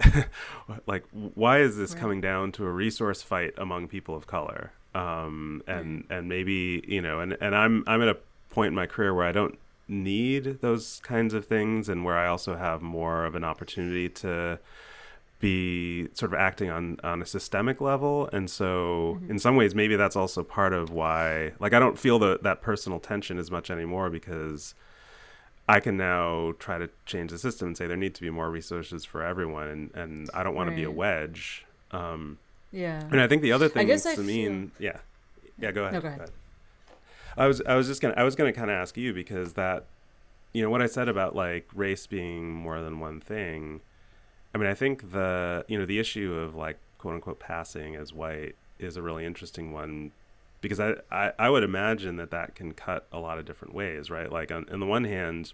like why is this coming down to a resource fight among people of color? And maybe, you know, and I'm at a point in my career where I don't need those kinds of things, and where I also have more of an opportunity to be sort of acting on a systemic level. And so in some ways, maybe that's also part of why, like, I don't feel that personal tension as much anymore, because I can now try to change the system and say there need to be more resources for everyone, and I don't want to be a wedge. Yeah. And I think the other thing is, Simine, yeah, go ahead. No, go ahead. I was gonna kind of ask you, because that, you know, what I said about like race being more than one thing. I mean, I think the issue of like quote unquote passing as white is a really interesting one, because I would imagine that can cut a lot of different ways, right? Like on the one hand,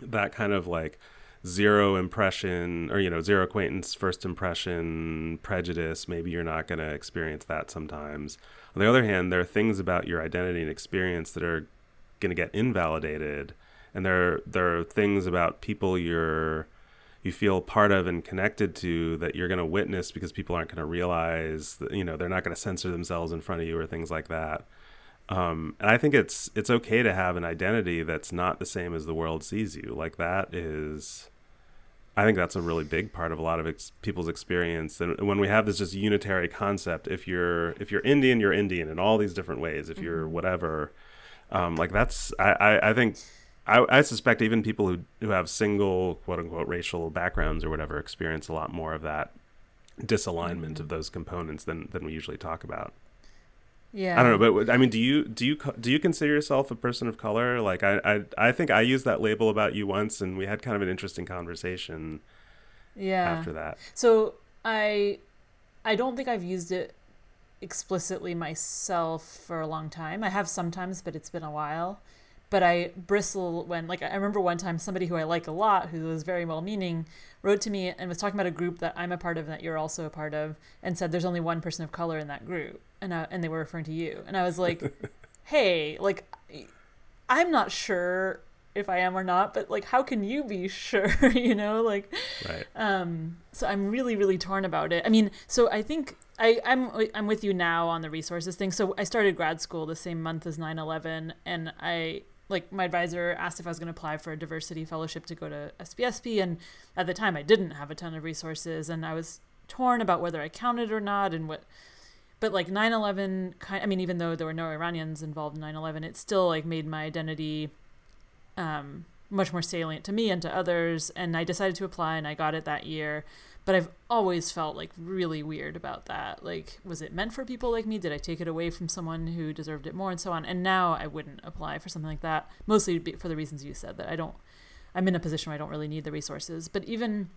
that kind of like zero impression, or, you know, zero acquaintance, first impression prejudice, maybe you're not going to experience that sometimes. On the other hand, there are things about your identity and experience that are going to get invalidated, and there are things about people you feel part of and connected to that you're going to witness, because people aren't going to realize that, you know, they're not going to censor themselves in front of you or things like that. And I think it's okay to have an identity that's not the same as the world sees you. Like, that is, I think that's a really big part of a lot of people's experience. And when we have this just unitary concept, if you're Indian, you're Indian in all these different ways. If you're whatever, like, that's, I think, I suspect even people who have single, quote unquote, racial backgrounds or whatever experience a lot more of that disalignment of those components than we usually talk about. Yeah, I don't know, but I mean, do you consider yourself a person of color? Like, I think I used that label about you once, and we had kind of an interesting conversation. Yeah. After that, so I don't think I've used it explicitly myself for a long time. I have sometimes, but it's been a while. But I bristle when, like, I remember one time somebody who I like a lot, who was very well-meaning, wrote to me and was talking about a group that I'm a part of and that you're also a part of, and said there's only one person of color in that group, and they were referring to you. And I was like, hey, like, I'm not sure if I am or not, but, like, how can you be sure, you know? Like, right. So I'm really, really torn about it. I mean, so I think I'm with you now on the resources thing. So I started grad school the same month as 9/11, and I... like, my advisor asked if I was going to apply for a diversity fellowship to go to SPSP. And at the time I didn't have a ton of resources, and I was torn about whether I counted or not. And but like 9/11, I mean, even though there were no Iranians involved in 9/11, it still like made my identity much more salient to me and to others. And I decided to apply, and I got it that year. But I've always felt like really weird about that. Like, was it meant for people like me? Did I take it away from someone who deserved it more, and so on? And now I wouldn't apply for something like that, mostly for the reasons you said, that I'm in a position where I don't really need the resources. But even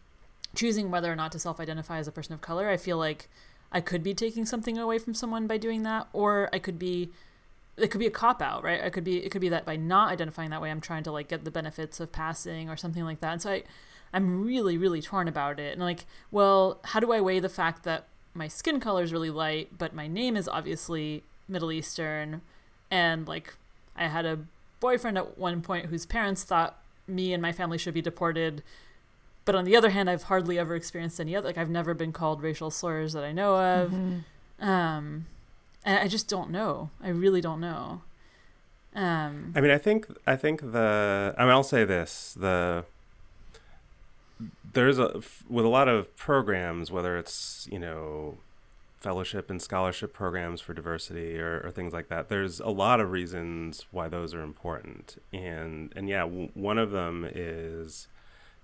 choosing whether or not to self-identify as a person of color, I feel like I could be taking something away from someone by doing that, or it could be a cop-out, right? It could be that by not identifying that way, I'm trying to like get the benefits of passing or something like that. And so I'm really, really torn about it. And like, well, how do I weigh the fact that my skin color is really light, but my name is obviously Middle Eastern? And like, I had a boyfriend at one point whose parents thought me and my family should be deported. But on the other hand, I've hardly ever experienced any other, like, I've never been called racial slurs that I know of. And I just don't know. I really don't know. I mean, I'll say this, with a lot of programs, whether it's, you know, fellowship and scholarship programs for diversity or things like that, there's a lot of reasons why those are important. And one of them is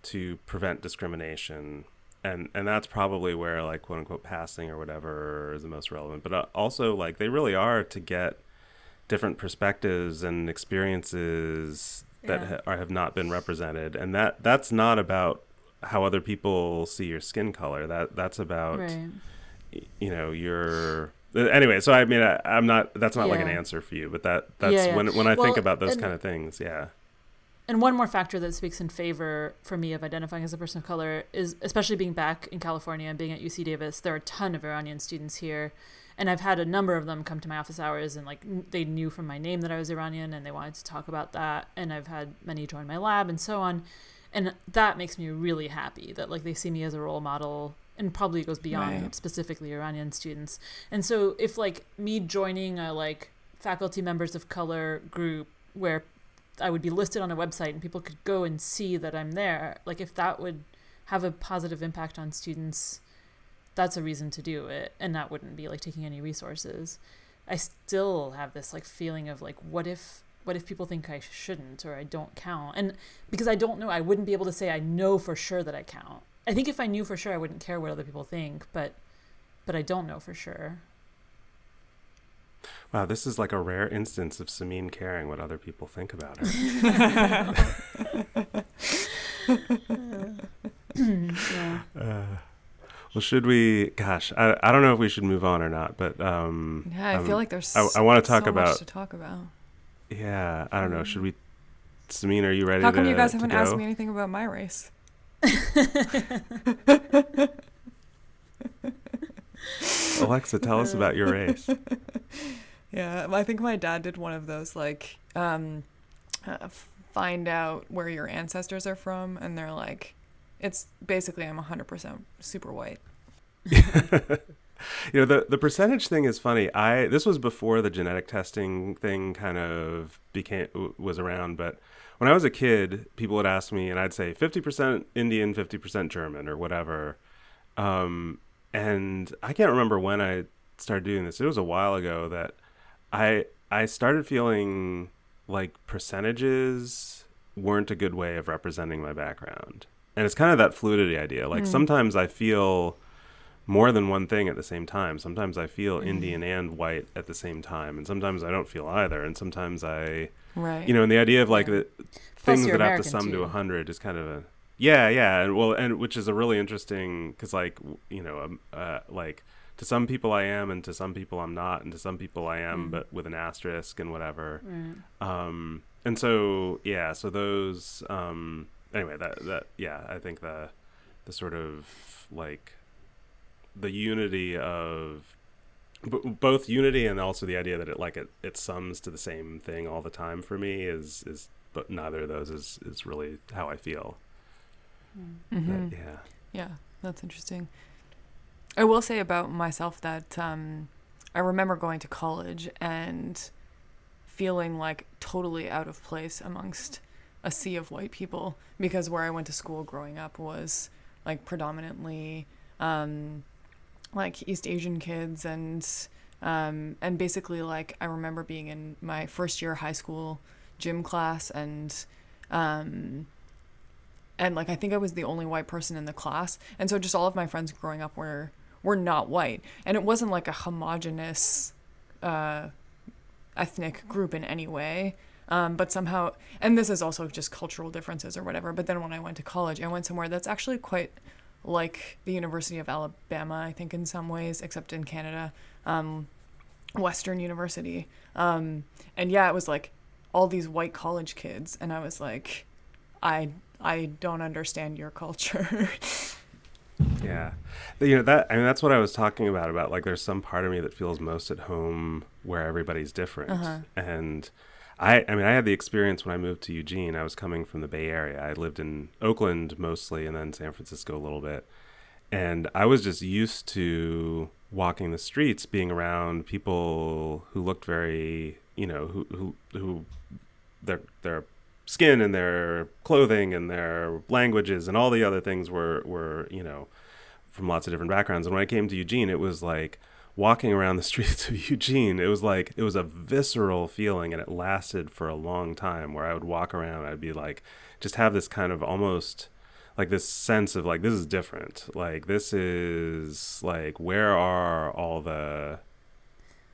to prevent discrimination. And that's probably where, like, quote unquote, passing or whatever is the most relevant. But also, like, they really are to get different perspectives and experiences that have not been represented. And that's not about how other people see your skin color. That's about, you know, your Anyway, so I mean, I'm not. That's not like an answer for you, but that's when I think about those kind of things, And one more factor that speaks in favor for me of identifying as a person of color is, especially being back in California and being at UC Davis, there are a ton of Iranian students here. And I've had a number of them come to my office hours and they knew from my name that I was Iranian and they wanted to talk about that. And I've had many join my lab and so on. And that makes me really happy that they see me as a role model, and probably goes beyond specifically Iranian students. And so if me joining a faculty members of color group where I would be listed on a website and people could go and see that I'm there, if that would have a positive impact on students, that's a reason to do it. And that wouldn't be taking any resources. I still have this feeling of what if people think I shouldn't, or I don't count? And because I don't know, I wouldn't be able to say I know for sure that I count. I think if I knew for sure, I wouldn't care what other people think, but I don't know for sure. Wow, this is a rare instance of Simine caring what other people think about her. Well, should we? Gosh, I don't know if we should move on or not, but I feel there's I want to talk about much to talk about. Yeah, I don't know. Should we? Simine, are you ready? How come you guys haven't asked me anything about my race? Alexa, tell us about your race. Yeah, I think my dad did one of those find out where your ancestors are from, and they're it's basically I'm 100% super white. The percentage thing is funny. This was before the genetic testing thing kind of was around, but when I was a kid, people would ask me, and I'd say 50% Indian, 50% German, or whatever. And I can't remember when I started doing this. It was a while ago that I started feeling percentages weren't a good way of representing my background. And it's kind of that fluidity idea. Sometimes I feel more than one thing at the same time. Sometimes I feel Indian and white at the same time, and sometimes I don't feel either, and sometimes I and the idea of the things that have to sum to 100 is kind of a and which is a really interesting, because to some people I am, and to some people I'm not, and to some people I am but with an asterisk and whatever. And so so those anyway, that I think the sort of the unity of both unity and also the idea that it sums to the same thing all the time for me is but neither of those is really how I feel. Mm-hmm. But, yeah, that's interesting. I will say about myself that I remember going to college and feeling totally out of place amongst a sea of white people, because where I went to school growing up was predominantly East Asian kids, and basically I remember being in my first year high school gym class, and I think I was the only white person in the class, and so just all of my friends growing up were not white, and it wasn't a homogenous ethnic group in any way, but somehow, and this is also just cultural differences or whatever, but then when I went to college, I went somewhere that's actually quite like the University of Alabama, I think, in some ways, except in Canada, Western University. And yeah, it was all these white college kids. And I was I don't understand your culture. Yeah. That's what I was talking about there's some part of me that feels most at home where everybody's different. Uh-huh. And I had the experience when I moved to Eugene. I was coming from the Bay Area. I lived in Oakland mostly, and then San Francisco a little bit. And I was just used to walking the streets, being around people who looked very, who their skin and their clothing and their languages and all the other things were from lots of different backgrounds. And when I came to Eugene, it was walking around the streets of Eugene, it was a visceral feeling, and it lasted for a long time, where I would walk around, I'd be just have this kind of almost this sense of this is different. This is where are all the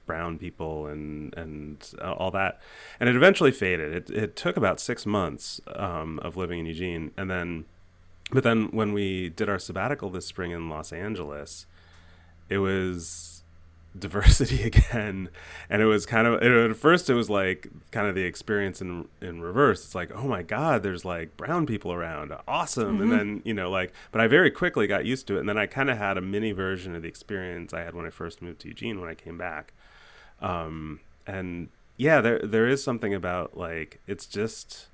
brown people and all that. And it eventually faded. It took about 6 months of living in Eugene. But then when we did our sabbatical this spring in Los Angeles, it was diversity again. And it was kind of, at first it was like kind of the experience in reverse. It's like, oh my God, there's like brown people around. Awesome. Mm-hmm. And then, you know, like, but I very quickly got used to it. And then I kind of had a mini version of the experience I had when I first moved to Eugene when I came back. And yeah, there is something about like, it's just,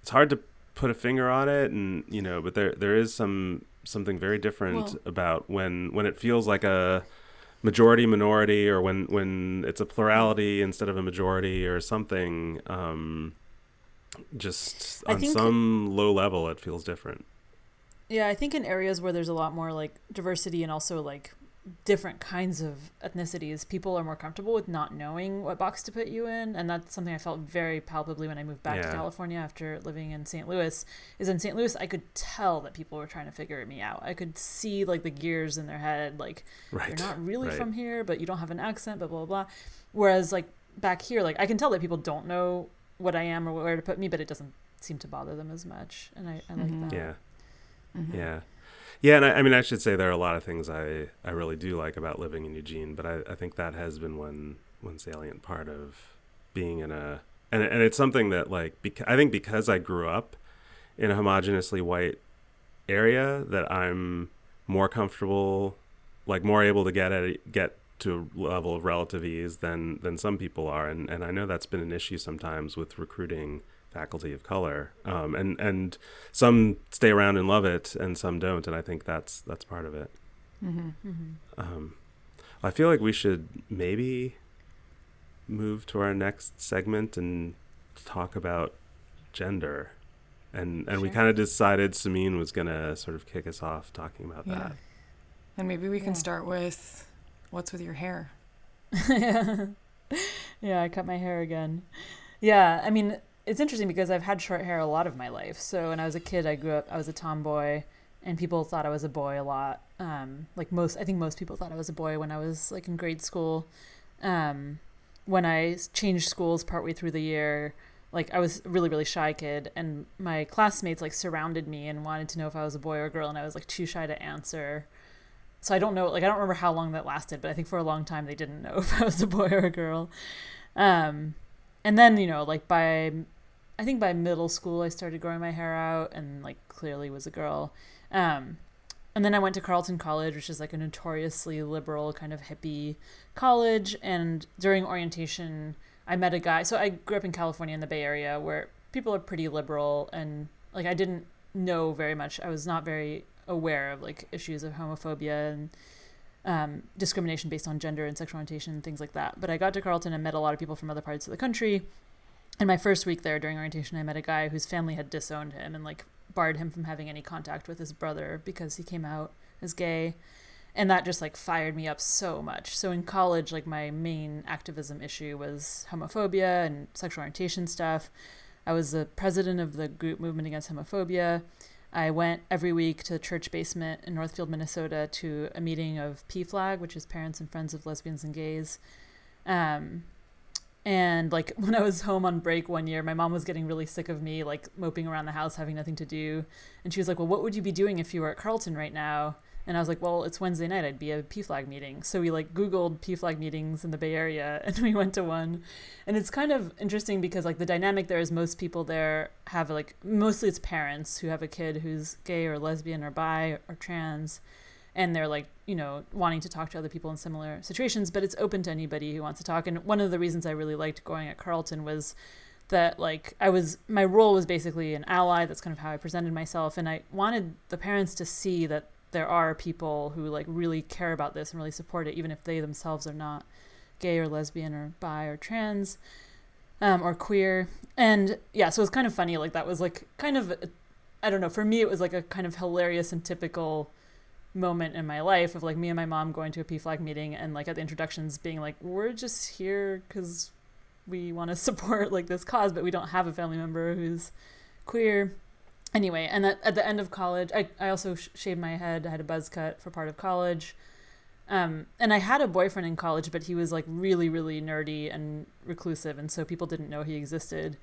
it's hard to put a finger on it, and, you know, but there is something very different about when it feels like a majority minority, or when it's a plurality instead of a majority or something. Just on some low level, it feels different. Yeah, I think in areas where there's a lot more like diversity and also like different kinds of ethnicities, people are more comfortable with not knowing what box to put you in. And that's something I felt very palpably when I moved back to California after living in St. Louis. Is in St. Louis, I could tell that people were trying to figure me out. I could see like the gears in their head, like you're not really from here, but you don't have an accent, but blah, blah, blah. Whereas like back here, like I can tell that people don't know what I am or where to put me, but it doesn't seem to bother them as much. And I like that. Yeah. Mm-hmm. Yeah. Yeah, and I mean, I should say there are a lot of things I really do like about living in Eugene, but I think that has been one salient part of being in and it's something that, like, because I grew up in a homogeneously white area, that I'm more comfortable, like, more able to get to a level of relative ease than some people are, and I know that's been an issue sometimes with recruiting faculty of color, and some stay around and love it and some don't, and I think that's part of it. Mm-hmm. Mm-hmm. I feel like we should maybe move to our next segment and talk about gender, and we kind of decided Simine was gonna sort of kick us off talking about that, and maybe we can start with what's with your hair. I cut my hair again. I mean, it's interesting because I've had short hair a lot of my life. So when I was a kid, I grew up, I was a tomboy, and people thought I was a boy a lot. I think most people thought I was a boy when I was like in grade school. When I changed schools partway through the year, like I was a really, really shy kid, and my classmates like surrounded me and wanted to know if I was a boy or a girl, and I was like too shy to answer. So I don't know, like I don't remember how long that lasted, but I think for a long time they didn't know if I was a boy or a girl. And then, you know, like by middle school, I started growing my hair out and like clearly was a girl. And then I went to Carleton College, which is like a notoriously liberal kind of hippie college. And during orientation, I met a guy. So I grew up in California in the Bay Area, where people are pretty liberal. And like, I didn't know very much. I was not very aware of like issues of homophobia and discrimination based on gender and sexual orientation and things like that. But I got to Carleton and met a lot of people from other parts of the country. And my first week there during orientation, I met a guy whose family had disowned him and like barred him from having any contact with his brother because he came out as gay. And that just like fired me up so much. So in college, like my main activism issue was homophobia and sexual orientation stuff. I was the president of the group Movement Against Homophobia. I went every week to the church basement in Northfield, Minnesota, to a meeting of PFLAG, which is Parents and Friends of Lesbians and Gays. And like when I was home on break one year, my mom was getting really sick of me, like moping around the house, having nothing to do. And she was like, well, what would you be doing if you were at Carleton right now? And I was like, well, it's Wednesday night. I'd be at a PFLAG meeting. So we like Googled PFLAG meetings in the Bay Area, and we went to one. And it's kind of interesting because like the dynamic there is most people there have like, mostly it's parents who have a kid who's gay or lesbian or bi or trans. And they're like, you know, wanting to talk to other people in similar situations, but it's open to anybody who wants to talk. And one of the reasons I really liked going at Carleton was that like my role was basically an ally. That's kind of how I presented myself. And I wanted the parents to see that there are people who like really care about this and really support it, even if they themselves are not gay or lesbian or bi or trans or queer. And yeah, so it's kind of funny. Like that was like kind of, I don't know, for me, it was like a kind of hilarious and typical moment in my life of like me and my mom going to a PFLAG meeting and like at the introductions being like, we're just here because we want to support like this cause, but we don't have a family member who's queer. Anyway, and at the end of college, I also shaved my head. I had a buzz cut for part of college. And I had a boyfriend in college, but he was like really, really nerdy and reclusive. And so people didn't know he existed.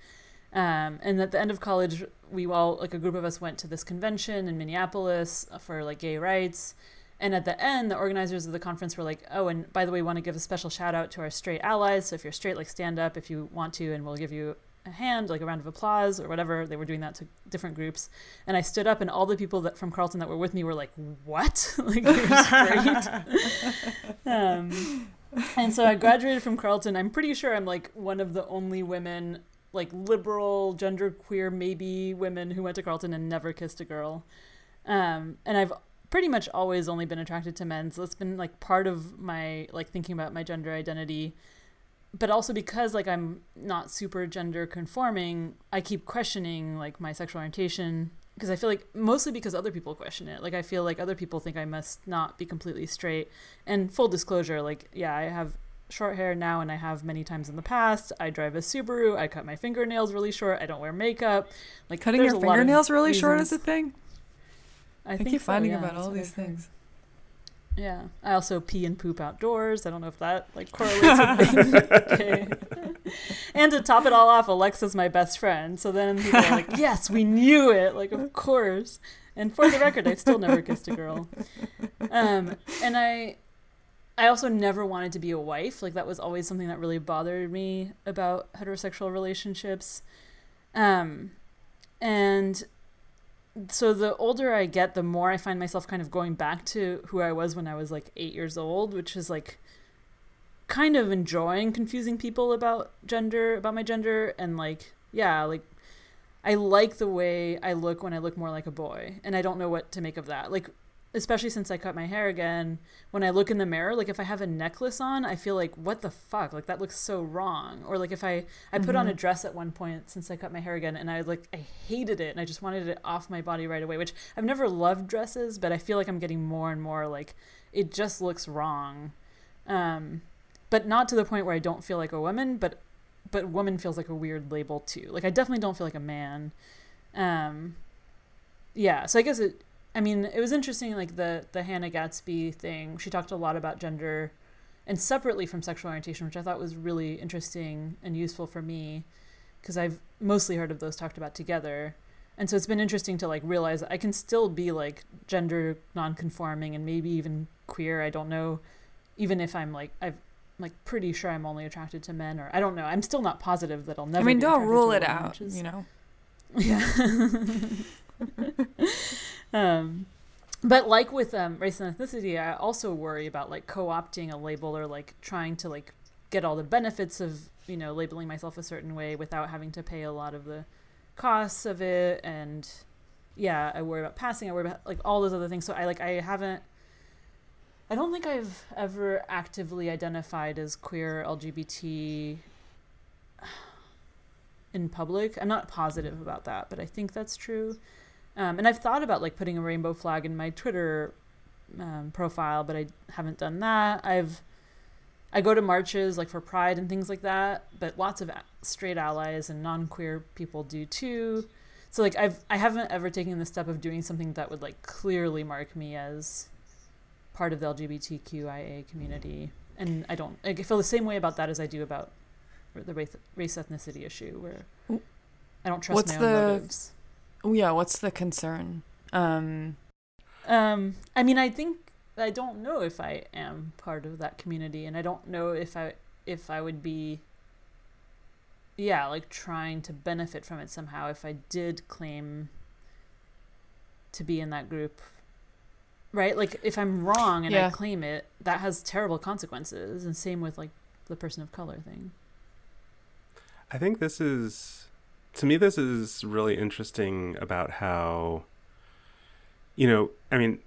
And at the end of college, we all, like a group of us, went to this convention in Minneapolis for like gay rights. And at the end, the organizers of the conference were like, oh, and by the way, we want to give a special shout out to our straight allies. So if you're straight, like, stand up if you want to, and we'll give you a hand, like a round of applause or whatever. They were doing that to different groups. And I stood up, and all the people that from Carleton that were with me were like, what? Like, you're straight? And so I graduated from Carleton. I'm pretty sure I'm like one of the only women, like liberal, genderqueer, maybe women who went to Carleton and never kissed a girl. And I've pretty much always only been attracted to men. So it's been like part of my, like, thinking about my gender identity. But also because, like, I'm not super gender conforming, I keep questioning, like, my sexual orientation, because I feel like mostly because other people question it. Like, I feel like other people think I must not be completely straight. And full disclosure, like, yeah, I have short hair now, and I have many times in the past. I drive a Subaru. I cut my fingernails really short. I don't wear makeup. Like, cutting your fingernails really short is a thing? I keep finding about all these things. Yeah. I also pee and poop outdoors. I don't know if that, like, correlates with things. Okay. And to top it all off, Alexa's my best friend. So then people are like, yes, we knew it. Like, of course. And for the record, I've still never kissed a girl. And I also never wanted to be a wife. Like, that was always something that really bothered me about heterosexual relationships. And so the older I get, the more I find myself kind of going back to who I was when I was, like, 8 years old, which is, like, kind of enjoying confusing people about gender, about my gender. And, like, yeah, like, I like the way I look when I look more like a boy. And I don't know what to make of that. Like, especially since I cut my hair again, when I look in the mirror, like, if I have a necklace on, I feel like, what the fuck? Like, that looks so wrong. Or, like, if I put on a dress at one point since I cut my hair again, and I hated it, and I just wanted it off my body right away, which I've never loved dresses, but I feel like I'm getting more and more, like, it just looks wrong. But not to the point where I don't feel like a woman, but woman feels like a weird label too. Like, I definitely don't feel like a man. Yeah, so I guess it was interesting, like, the Hannah Gatsby thing. She talked a lot about gender and separately from sexual orientation, which I thought was really interesting and useful for me, because I've mostly heard of those talked about together. And so it's been interesting to, like, realize that I can still be, like, gender nonconforming and maybe even queer. I don't know, even if I'm, like, pretty sure I'm only attracted to men, or I don't know. I'm still not positive that I'll never be attracted to women. Don't rule it out, you know? Yeah. But like with race and ethnicity, I also worry about, like, co-opting a label, or, like, trying to, like, get all the benefits of, you know, labeling myself a certain way without having to pay a lot of the costs of it. And yeah, I worry about passing, I worry about, like, all those other things. So I don't think I've ever actively identified as queer, LGBT in public. I'm not positive about that, but I think that's true. And I've thought about, like, putting a rainbow flag in my Twitter profile, but I haven't done that. I go to marches, like, for Pride and things like that, but lots of straight allies and non-queer people do too. So, like, I haven't ever taken the step of doing something that would, like, clearly mark me as part of the LGBTQIA community. And I feel the same way about that as I do about the race ethnicity issue, where I don't trust motives. Oh yeah, what's the concern? I mean, I think I don't know if I am part of that community, and I don't know if I would be, yeah, like, trying to benefit from it somehow if I did claim to be in that group, right? Like, if I'm wrong and I claim it, that has terrible consequences, and same with, like, the person of color thing. I think this is really interesting about how, you know, I mean,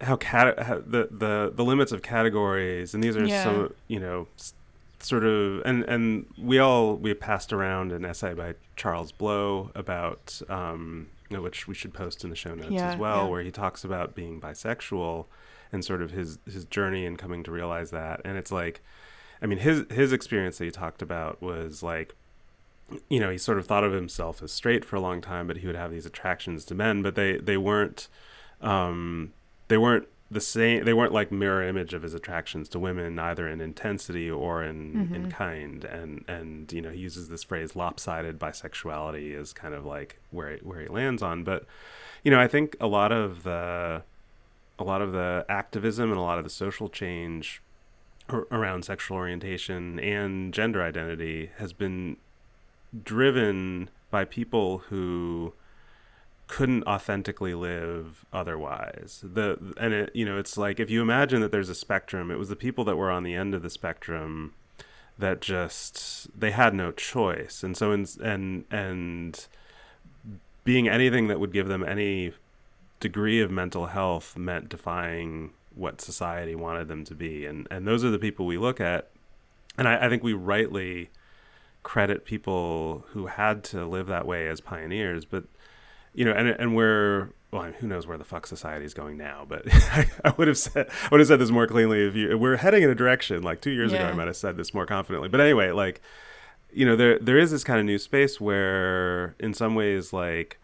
how the limits of categories, and these are some, you know, sort of, and we passed around an essay by Charles Blow about, you know, which we should post in the show notes as well, where he talks about being bisexual and sort of his journey and coming to realize that. And it's like, I mean, his experience that he talked about was, like, you know, he sort of thought of himself as straight for a long time, but he would have these attractions to men, but they weren't the same. They weren't like mirror image of his attractions to women, either in intensity or in kind. And, you know, he uses this phrase lopsided bisexuality as kind of like where he lands on. But, you know, I think a lot of the, a lot of the activism and a lot of the social change around sexual orientation and gender identity has been driven by people who couldn't authentically live otherwise. It's like, if you imagine that there's a spectrum, it was the people that were on the end of the spectrum that just, they had no choice. And so, and being anything that would give them any degree of mental health meant defying what society wanted them to be. And those are the people we look at. And I think we rightly credit people who had to live that way as pioneers, but who knows where the fuck society is going now, but I would have said this more cleanly we're heading in a direction. Like 2 years ago, I might have said this more confidently. But anyway, like, there is this kind of new space where in some ways, like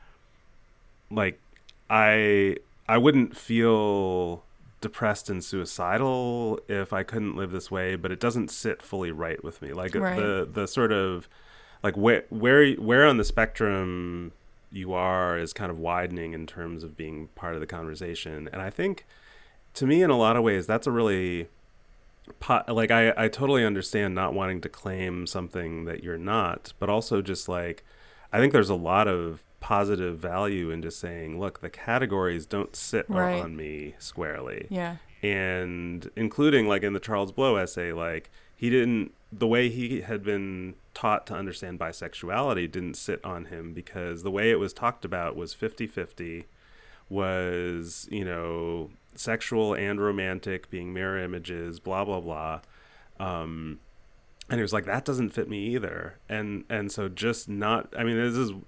I wouldn't feel depressed and suicidal if I couldn't live this way, but it doesn't sit fully right with me. Like right. the sort of like where on the spectrum you are is kind of widening in terms of being part of the conversation. And I think, to me, in a lot of ways, that's a really I totally understand not wanting to claim something that you're not, but also just like, I think there's a lot of positive value in just saying, look, the categories don't sit right on me squarely. Yeah. And including like in the Charles Blow essay, like the way he had been taught to understand bisexuality didn't sit on him because the way it was talked about was 50-50, was, sexual and romantic being mirror images, blah, blah, blah. And it was like, that doesn't fit me either. And so just not, I mean,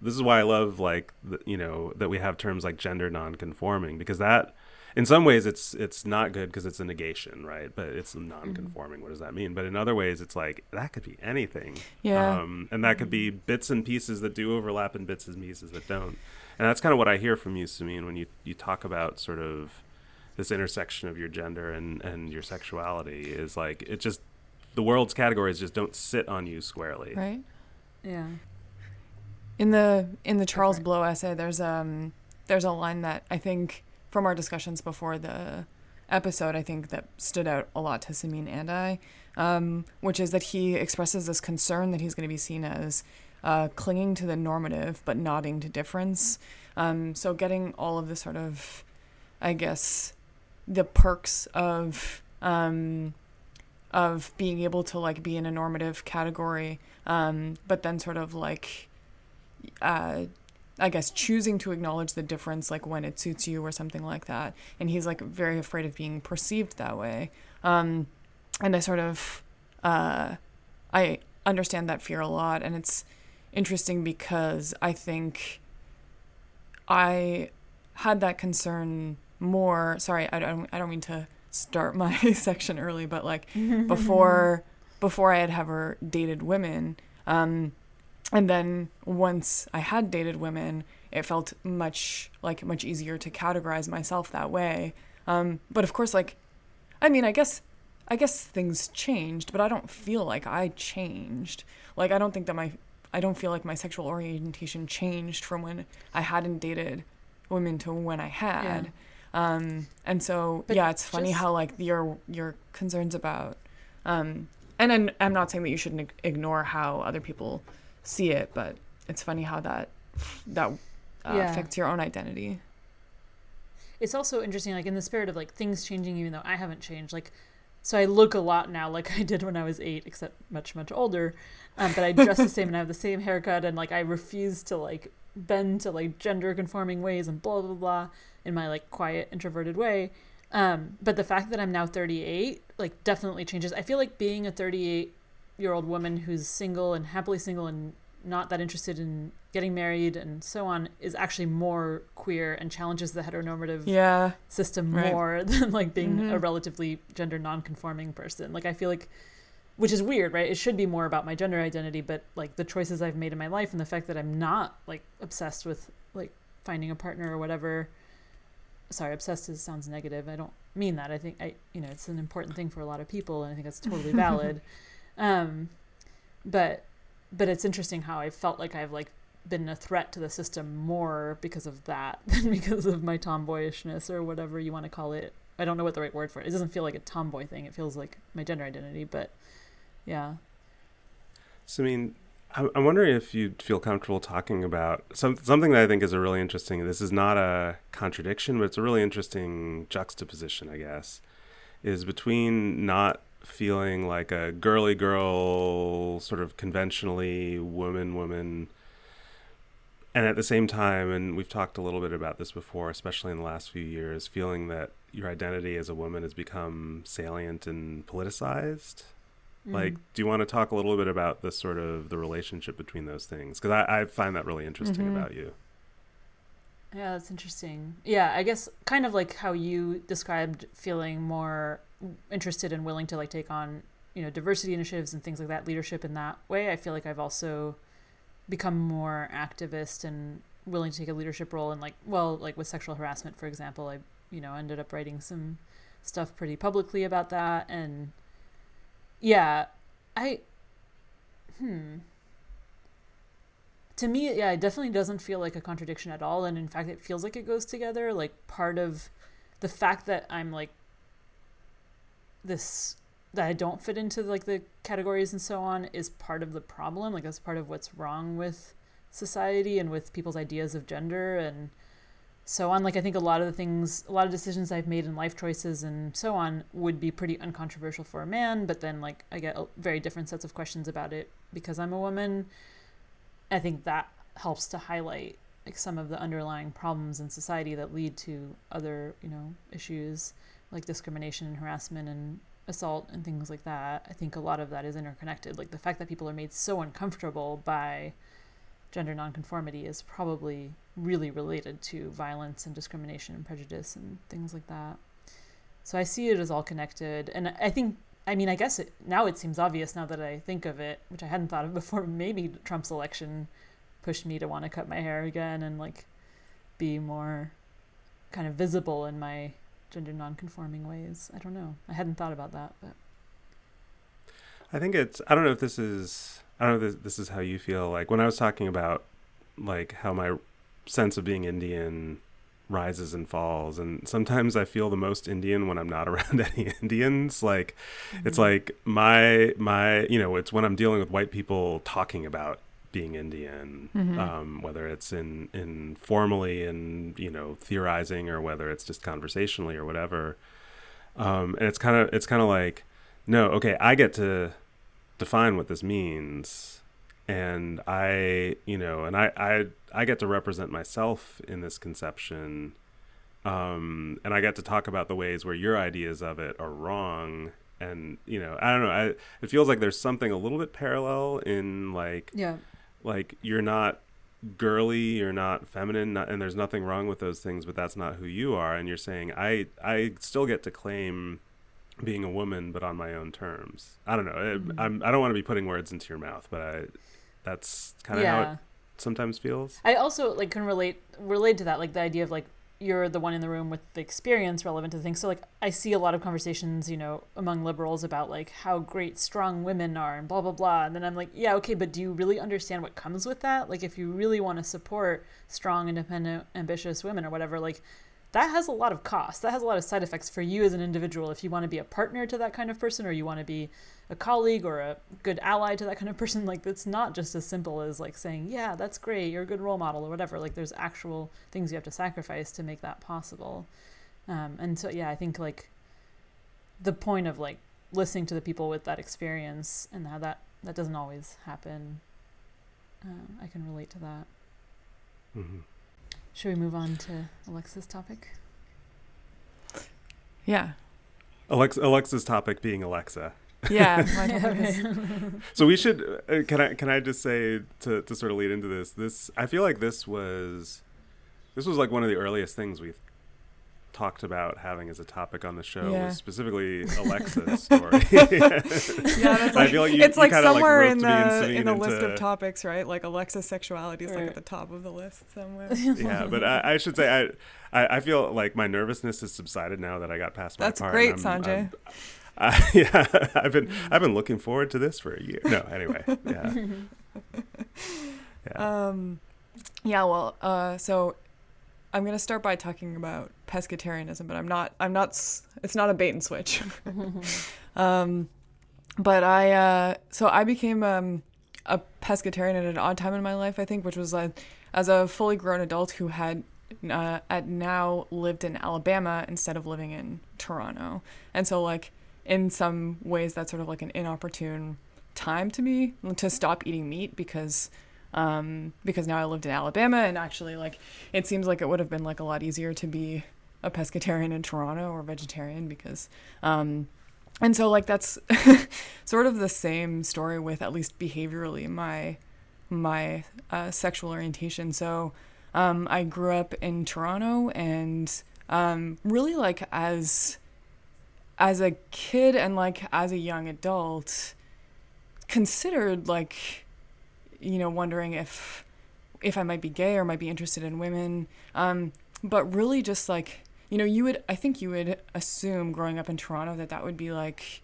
this is why I love like, that we have terms like gender nonconforming, because that, in some ways, it's not good because it's a negation, right? But it's non-conforming. Mm-hmm. What does that mean? But in other ways, it's like, that could be anything. Yeah. And that could be bits and pieces that do overlap and bits and pieces that don't. And that's kind of what I hear from you, Simine, when you talk about sort of this intersection of your gender and your sexuality is like, it just, the world's categories just don't sit on you squarely. Right? Yeah. In the Charles Blow essay, there's a line that I think, from our discussions before the episode, I think that stood out a lot to Simine and I, which is that he expresses this concern that he's going to be seen as clinging to the normative but nodding to difference. So getting all of the sort of, I guess, the perks of being able to like be in a normative category, but then sort of like I guess choosing to acknowledge the difference, like when it suits you or something like that. And he's like very afraid of being perceived that way. And I sort of, I understand that fear a lot. And it's interesting because I think I had that concern more. Sorry, I don't mean to start my section early, but like before I had ever dated women, and then once I had dated women, it felt much easier to categorize myself that way. But of course, like, I mean, I guess things changed, but I don't feel like I changed. Like, I don't feel like my sexual orientation changed from when I hadn't dated women to when I had. Yeah. And so, but yeah, it's funny how like your concerns about, and I'm not saying that you shouldn't ignore how other people see it, but it's funny how that affects your own identity. It's also interesting, like in the spirit of like things changing, even though I haven't changed, like, so I look a lot now like I did when I was 8, except much, much older, but I dress the same and I have the same haircut, and like I refuse to like bend to like gender conforming ways and blah, blah, blah in my like quiet introverted way. But the fact that I'm now 38 like definitely changes. I feel like being a 38-year-old woman who's single and happily single and not that interested in getting married and so on is actually more queer and challenges the heteronormative system more than like being a relatively gender non-conforming person. Like I feel like, which is weird, right? It should be more about my gender identity, but like the choices I've made in my life and the fact that I'm not like obsessed with like finding a partner or whatever. Sorry, obsessed sounds negative. I don't mean that. I think it's an important thing for a lot of people and I think that's totally valid. But it's interesting how I felt like I've like been a threat to the system more because of that than because of my tomboyishness or whatever you want to call it. I don't know what the right word for it. It doesn't feel like a tomboy thing. It feels like my gender identity, but yeah. So, I mean, I'm wondering if you'd feel comfortable talking about something that I think is a really interesting, this is not a contradiction, but it's a really interesting juxtaposition, I guess, is between not feeling like a girly girl, sort of conventionally woman, and at the same time, and we've talked a little bit about this before, especially in the last few years, feeling that your identity as a woman has become salient and politicized. Mm-hmm. Like, do you want to talk a little bit about the sort of the relationship between those things? Because I find that really interesting mm-hmm. about you. Yeah, that's interesting. Yeah, I guess kind of like how you described feeling more interested and willing to like take on, you know, diversity initiatives and things like that, leadership in that way. I feel like I've also become more activist and willing to take a leadership role and like, well, like with sexual harassment, for example, I, you know, ended up writing some stuff pretty publicly about that. And yeah, to me, yeah, it definitely doesn't feel like a contradiction at all. And in fact, it feels like it goes together. Like part of the fact that I'm like this, that I don't fit into like the categories and so on is part of the problem. Like that's part of what's wrong with society and with people's ideas of gender and so on. Like I think a lot of decisions I've made in life choices and so on would be pretty uncontroversial for a man. But then like I get very different sets of questions about it because I'm a woman. I think that helps to highlight like some of the underlying problems in society that lead to other, you know, issues like discrimination and harassment and assault and things like that. I think a lot of that is interconnected. Like the fact that people are made so uncomfortable by gender nonconformity is probably really related to violence and discrimination and prejudice and things like that. So I see it as all connected. And I think, I mean, I guess now it seems obvious now that I think of it, which I hadn't thought of before. Maybe Trump's election pushed me to want to cut my hair again and like be more kind of visible in my gender nonconforming ways. I don't know. I hadn't thought about that, but I think it's, I don't know if this is how you feel. Like when I was talking about like how my sense of being Indian rises and falls, and sometimes I feel the most Indian when I'm not around any Indians. Like mm-hmm. it's like my you know, it's when I'm dealing with white people talking about being Indian, mm-hmm. Whether it's in formally and, you know, theorizing, or whether it's just conversationally or whatever. And it's kind of like, no, okay, I get to define what this means. And I, you know, and I get to represent myself in this conception. And I get to talk about the ways where your ideas of it are wrong. And, you know, I don't know. It feels like there's something a little bit parallel in like, yeah, like you're not girly, you're not feminine, and there's nothing wrong with those things, but that's not who you are. And you're saying, I still get to claim being a woman, but on my own terms. I don't know. Mm-hmm. I don't want to be putting words into your mouth, but that's kind of how it sometimes feels. I also like can relate to that, like the idea of like you're the one in the room with the experience relevant to things. So like I see a lot of conversations, you know, among liberals about like how great strong women are and blah blah blah. And then I'm like, yeah, okay, but do you really understand what comes with that? Like if you really want to support strong, independent, ambitious women or whatever, like that has a lot of costs. That has a lot of side effects for you as an individual. If you want to be a partner to that kind of person, or you want to be a colleague or a good ally to that kind of person, like it's not just as simple as like saying, yeah, that's great, you're a good role model or whatever. Like there's actual things you have to sacrifice to make that possible. And so, yeah, I think like the point of like listening to the people with that experience and how that doesn't always happen. I can relate to that. Mm-hmm. Should we move on to Alexa's topic? Yeah. Alexa's topic being Alexa. Yeah. So we should, can I just say to sort of lead into this, I feel like this was like one of the earliest things we've talked about having as a topic on the show, was specifically Alexa's story. Yeah, that's like, I feel like it's like somewhere like in the list of topics, right? Like Alexa's sexuality is right, like at the top of the list somewhere. Yeah, but I should say I feel like my nervousness has subsided now that I got past my part. That's great, Sanjay. Yeah, I've been looking forward to this for a year. No, anyway, yeah. Yeah, well, so I'm going to start by talking about pescatarianism, but I'm not, it's not a bait and switch. So I became a pescatarian at an odd time in my life, I think, which was as a fully grown adult who had now lived in Alabama instead of living in Toronto. And so, like, in some ways, that's sort of like an inopportune time to me to stop eating meat because now I lived in Alabama, and actually, like, it seems like it would have been, like, a lot easier to be a pescatarian in Toronto or vegetarian because, and so, like, that's sort of the same story with, at least behaviorally, my sexual orientation. So, I grew up in Toronto, and, really, like, as a kid and, like, as a young adult, considered, like, you know, wondering if I might be gay or might be interested in women. But really just, like, you know, I think you would assume growing up in Toronto that would be, like,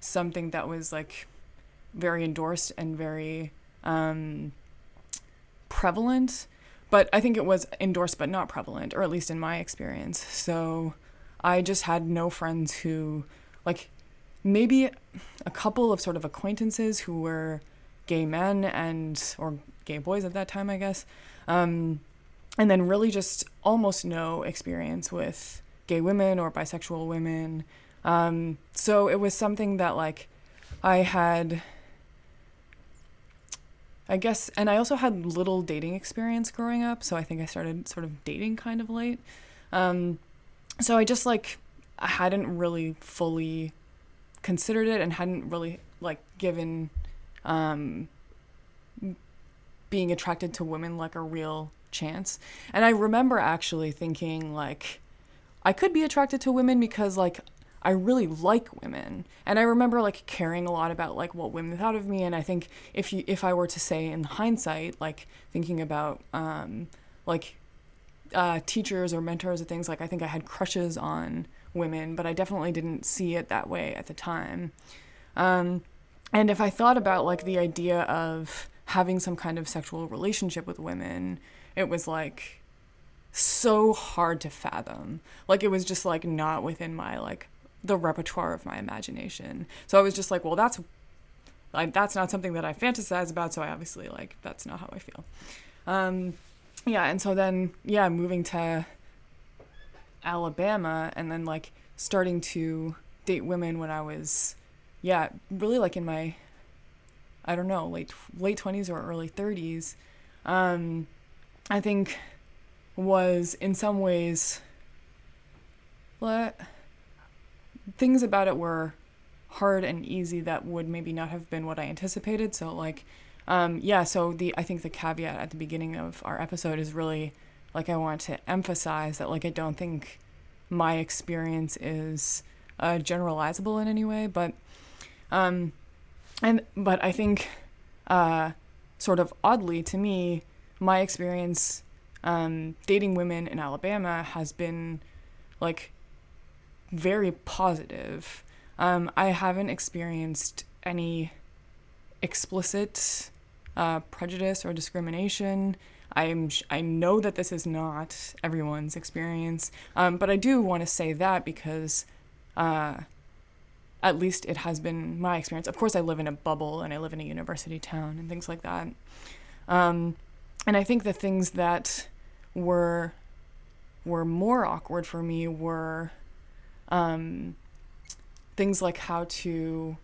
something that was, like, very endorsed and very prevalent. But I think it was endorsed but not prevalent, or at least in my experience. So I just had no friends who, like, maybe a couple of sort of acquaintances who were gay men or gay boys at that time, I guess. And then really just almost no experience with gay women or bisexual women. So it was something that, like, I had, I guess, and I also had little dating experience growing up. So I think I started sort of dating kind of late. So I just, like, I hadn't really fully considered it and hadn't really, like, given being attracted to women, like, a real chance. And I remember actually thinking, like, I could be attracted to women because, like, I really like women. And I remember, like, caring a lot about, like, what women thought of me. And I think if I were to say in hindsight, like, thinking about, teachers or mentors or things, like, I think I had crushes on women, but I definitely didn't see it that way at the time. And if I thought about, like, the idea of having some kind of sexual relationship with women, it was, like, so hard to fathom. Like, it was just, like, not within my, like, the repertoire of my imagination. So I was just like, well, that's not something that I fantasize about, so I obviously, like, that's not how I feel. And so then, moving to Alabama and then, like, starting to date women when I was... yeah, really, like, in my, I don't know, late 20s or early 30s, I think was in some ways, things about it were hard and easy that would maybe not have been what I anticipated. So, like, I think the caveat at the beginning of our episode is really, like, I want to emphasize that, like, I don't think my experience is generalizable in any way, but... But I think, sort of oddly to me, my experience, dating women in Alabama has been, like, very positive. I haven't experienced any explicit, prejudice or discrimination. I know that this is not everyone's experience. But I do want to say that because, at least it has been my experience. Of course, I live in a bubble and I live in a university town and things like that. And I think the things that were more awkward for me were things like how to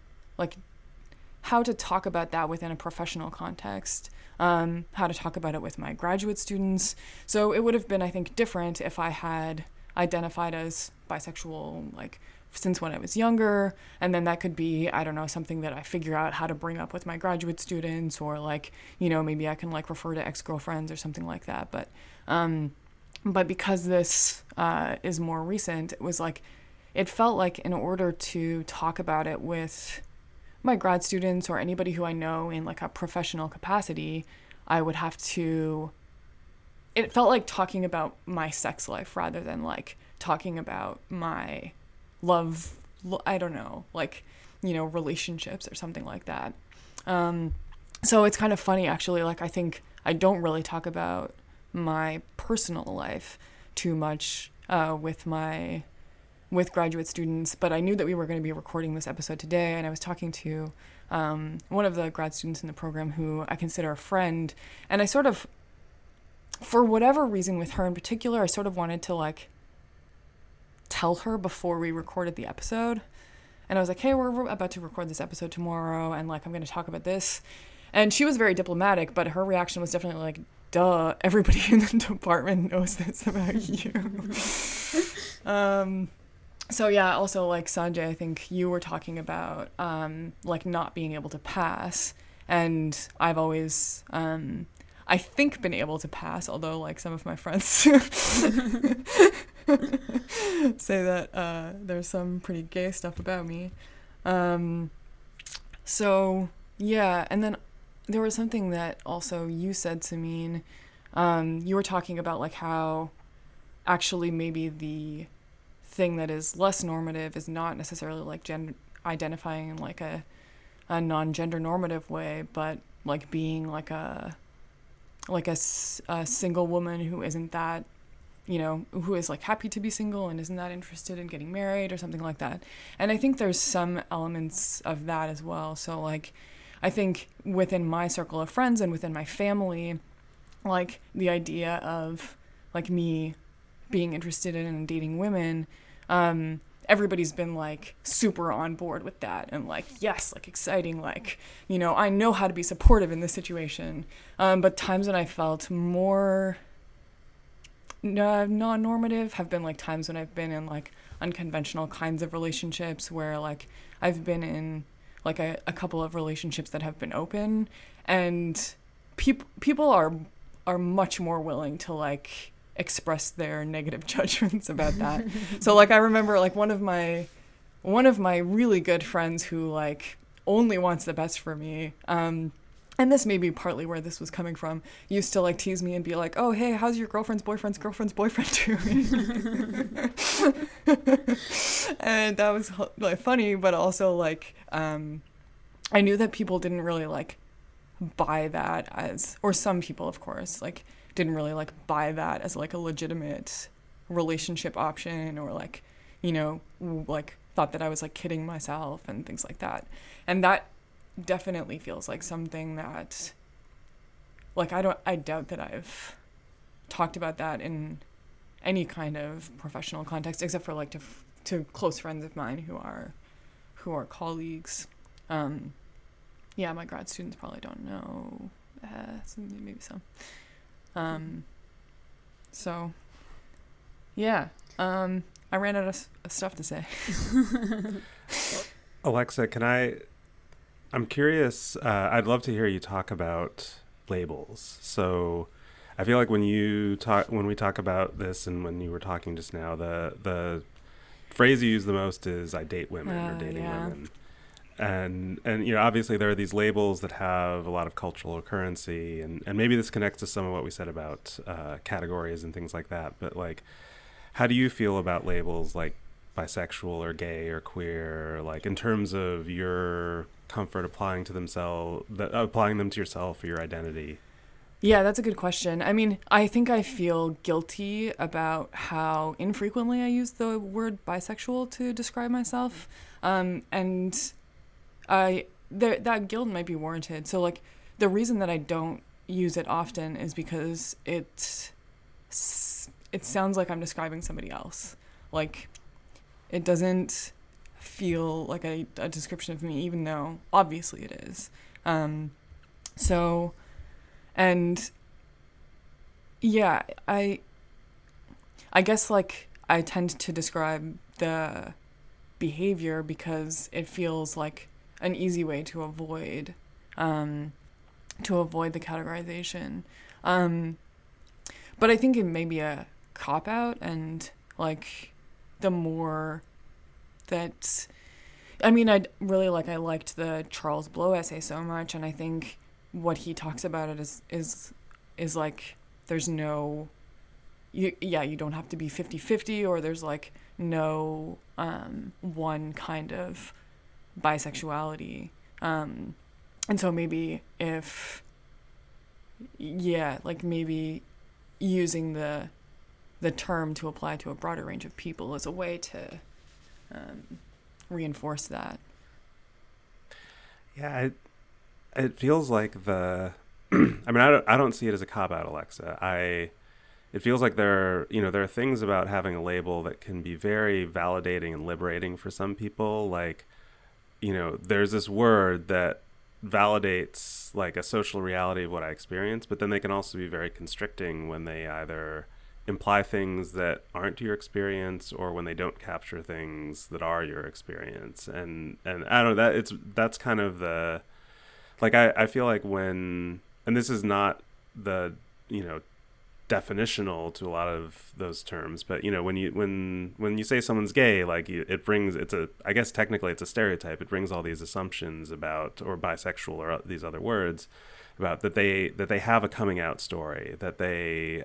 talk about that within a professional context, how to talk about it with my graduate students. So it would have been, I think, different if I had identified as bisexual, like, since when I was younger, and then that could be, I don't know, something that I figure out how to bring up with my graduate students, or, like, you know, maybe I can, like, refer to ex-girlfriends or something like that, but because this is more recent, it felt like in order to talk about it with my grad students or anybody who I know in, like, a professional capacity, it felt like talking about my sex life rather than, like, talking about my love, I don't know, like, you know, relationships or something like that. So it's kind of funny, actually. Like, I think I don't really talk about my personal life too much with graduate students, but I knew that we were going to be recording this episode today, and I was talking to one of the grad students in the program who I consider a friend, and I sort of, for whatever reason with her in particular, I sort of wanted to like tell her before we recorded the episode, and I was like, hey, we're about to record this episode tomorrow, and like I'm going to talk about this, and she was very diplomatic, but her reaction was definitely like, duh, everybody in the department knows this about you. So yeah, also like Sanjay, I think you were talking about like not being able to pass, and I've always I think been able to pass, although like some of my friends say that there's some pretty gay stuff about me. So yeah, and then there was something that also you said, Simine. You were talking about like how actually maybe the thing that is less normative is not necessarily like identifying in like a non-gender normative way, but like being like a single woman who isn't that, you know, who is like happy to be single and isn't that interested in getting married or something like that. And I think there's some elements of that as well. So like I think within my circle of friends and within my family, like the idea of like me being interested in dating women, everybody's been like super on board with that and like, yes, like exciting, like, you know, I know how to be supportive in this situation. But times when I felt more non-normative have been like times when I've been in like unconventional kinds of relationships where like I've been in like a couple of relationships that have been open, and people are much more willing to like express their negative judgments about that. So like I remember like one of my really good friends who like only wants the best for me, and this may be partly where this was coming from, used to like tease me and be like, oh hey, how's your girlfriend's boyfriend doing? And that was like funny, but also like I knew that people didn't really like buy that as, or some people of course like didn't really like buy that as like a legitimate relationship option, or like, you know, like thought that I was like kidding myself and things like that. And that definitely feels like something that like I doubt that I've talked about that in any kind of professional context except for like to close friends of mine who are colleagues. Yeah, my grad students probably don't know, maybe some. So, yeah, I ran out of stuff to say. Alexa, I'm curious, I'd love to hear you talk about labels. So I feel like when we talk about this and when you were talking just now, the phrase you use the most is I date women or dating women. And you know, obviously there are these labels that have a lot of cultural currency, and maybe this connects to some of what we said about categories and things like that, but like how do you feel about labels like bisexual or gay or queer, like in terms of your comfort applying them to yourself or your identity? Yeah, that's a good question. I mean, I think I feel guilty about how infrequently I use the word bisexual to describe myself, and that guilt might be warranted. So like the reason that I don't use it often is because it sounds like I'm describing somebody else. Like it doesn't feel like a description of me, even though obviously it is. So, and yeah, I guess like I tend to describe the behavior because it feels like an easy way to avoid the categorization, but I think it may be a cop-out, and like the more that, I mean, I really like, I liked the Charles Blow essay so much, and I think what he talks about it is like there's no, you don't have to be 50-50, or there's like no one kind of bisexuality, and so maybe if, yeah, like maybe using the term to apply to a broader range of people as a way to reinforce that. Yeah, it feels like the. I don't see it as a cop out, Alexa. It feels like there are things about having a label that can be very validating and liberating for some people. Like, there's this word that validates like a social reality of what I experience, but then they can also be very constricting when they either imply things that aren't your experience or when they don't capture things that are your experience. And I don't know, that's kind of the, like, I feel like when, and this is not the, definitional to a lot of those terms, but when you say someone's gay, like technically it's a stereotype. It brings all these assumptions about, or bisexual or these other words about, that they have a coming out story, that they,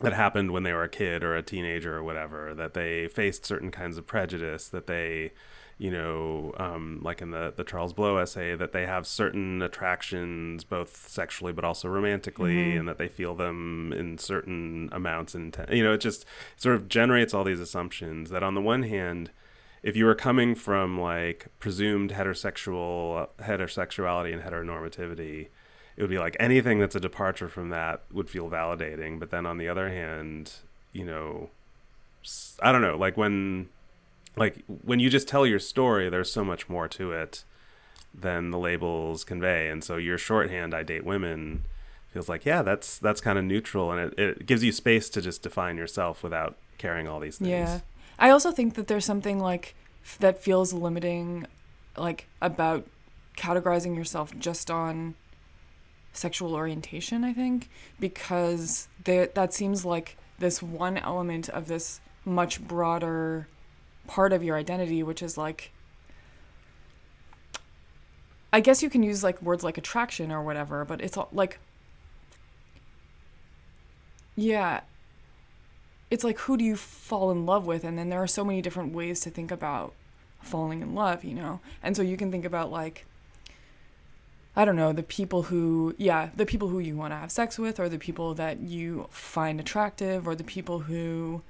that happened when they were a kid or a teenager or whatever, that they faced certain kinds of prejudice, that they, like in the Charles Blow essay, that they have certain attractions, both sexually but also romantically, mm-hmm. and that they feel them in certain amounts. And, it just sort of generates all these assumptions that on the one hand, if you were coming from like presumed heterosexuality and heteronormativity, it would be like anything that's a departure from that would feel validating. But then on the other hand, I don't know, like when you just tell your story, there's so much more to it than the labels convey. And so your shorthand, I date women, feels like, yeah, that's kind of neutral. And it gives you space to just define yourself without carrying all these things. Yeah. I also think that there's something like that feels limiting, like about categorizing yourself just on sexual orientation, I think, because that seems like this one element of this much broader part of your identity, which is like, I guess you can use like words like attraction or whatever, but it's all, like, yeah, it's like, who do you fall in love with? And then there are so many different ways to think about falling in love, and so you can think about, like, I don't know, the people who you want to have sex with, or the people that you find attractive, or the people who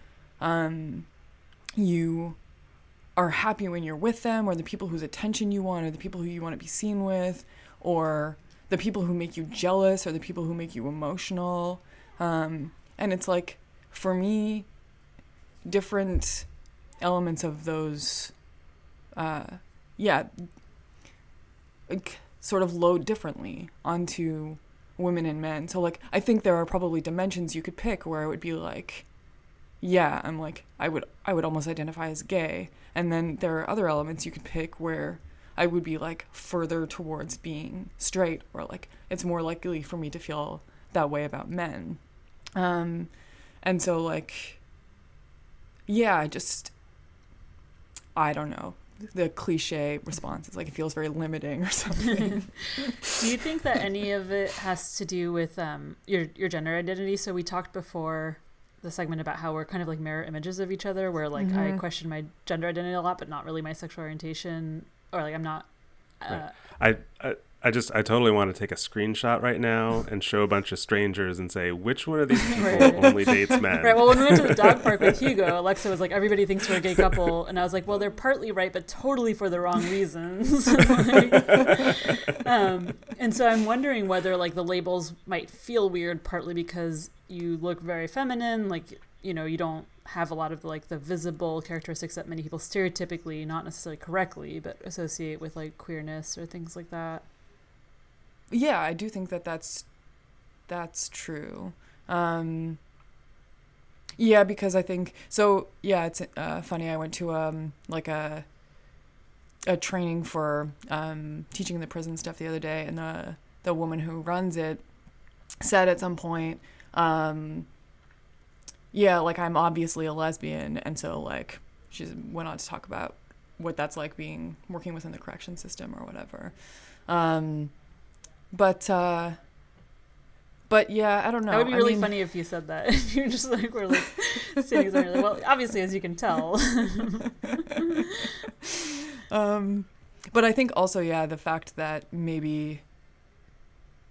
you are happy when you're with them, or the people whose attention you want, or the people who you want to be seen with, or the people who make you jealous, or the people who make you emotional. And it's like, for me, different elements of those, sort of load differently onto women and men. So, like, I think there are probably dimensions you could pick where it would be like, yeah, I'm like, I would almost identify as gay. And then there are other elements you could pick where I would be like further towards being straight, or like it's more likely for me to feel that way about men. And so, like, yeah, I don't know. The cliche response is like, it feels very limiting or something. Do you think that any of it has to do with your gender identity? So we talked before the segment about how we're kind of like mirror images of each other, where like, mm-hmm. I question my gender identity a lot, but not really my sexual orientation, or like I'm not. Right. I totally want to take a screenshot right now and show a bunch of strangers and say, which one of these people only dates men? Right. Well, when we went to the dog park with Hugo, Alexa was like, everybody thinks we're a gay couple. And I was like, well, they're partly right, but totally for the wrong reasons. And so I'm wondering whether like the labels might feel weird, partly because you look very feminine, like, you don't have a lot of like the visible characteristics that many people stereotypically, not necessarily correctly, but associate with like queerness or things like that. Yeah, I do think that that's true. Yeah, because I think so. Yeah, it's funny. I went to like a training for teaching the prison stuff the other day, and the woman who runs it said at some point, yeah, like, I'm obviously a lesbian, and so like she went on to talk about what that's like working within the correction system or whatever. But yeah, I don't know. That would be really funny if you said that. If you just like were like sitting there, like, well, obviously, as you can tell. But I think also, yeah, the fact that maybe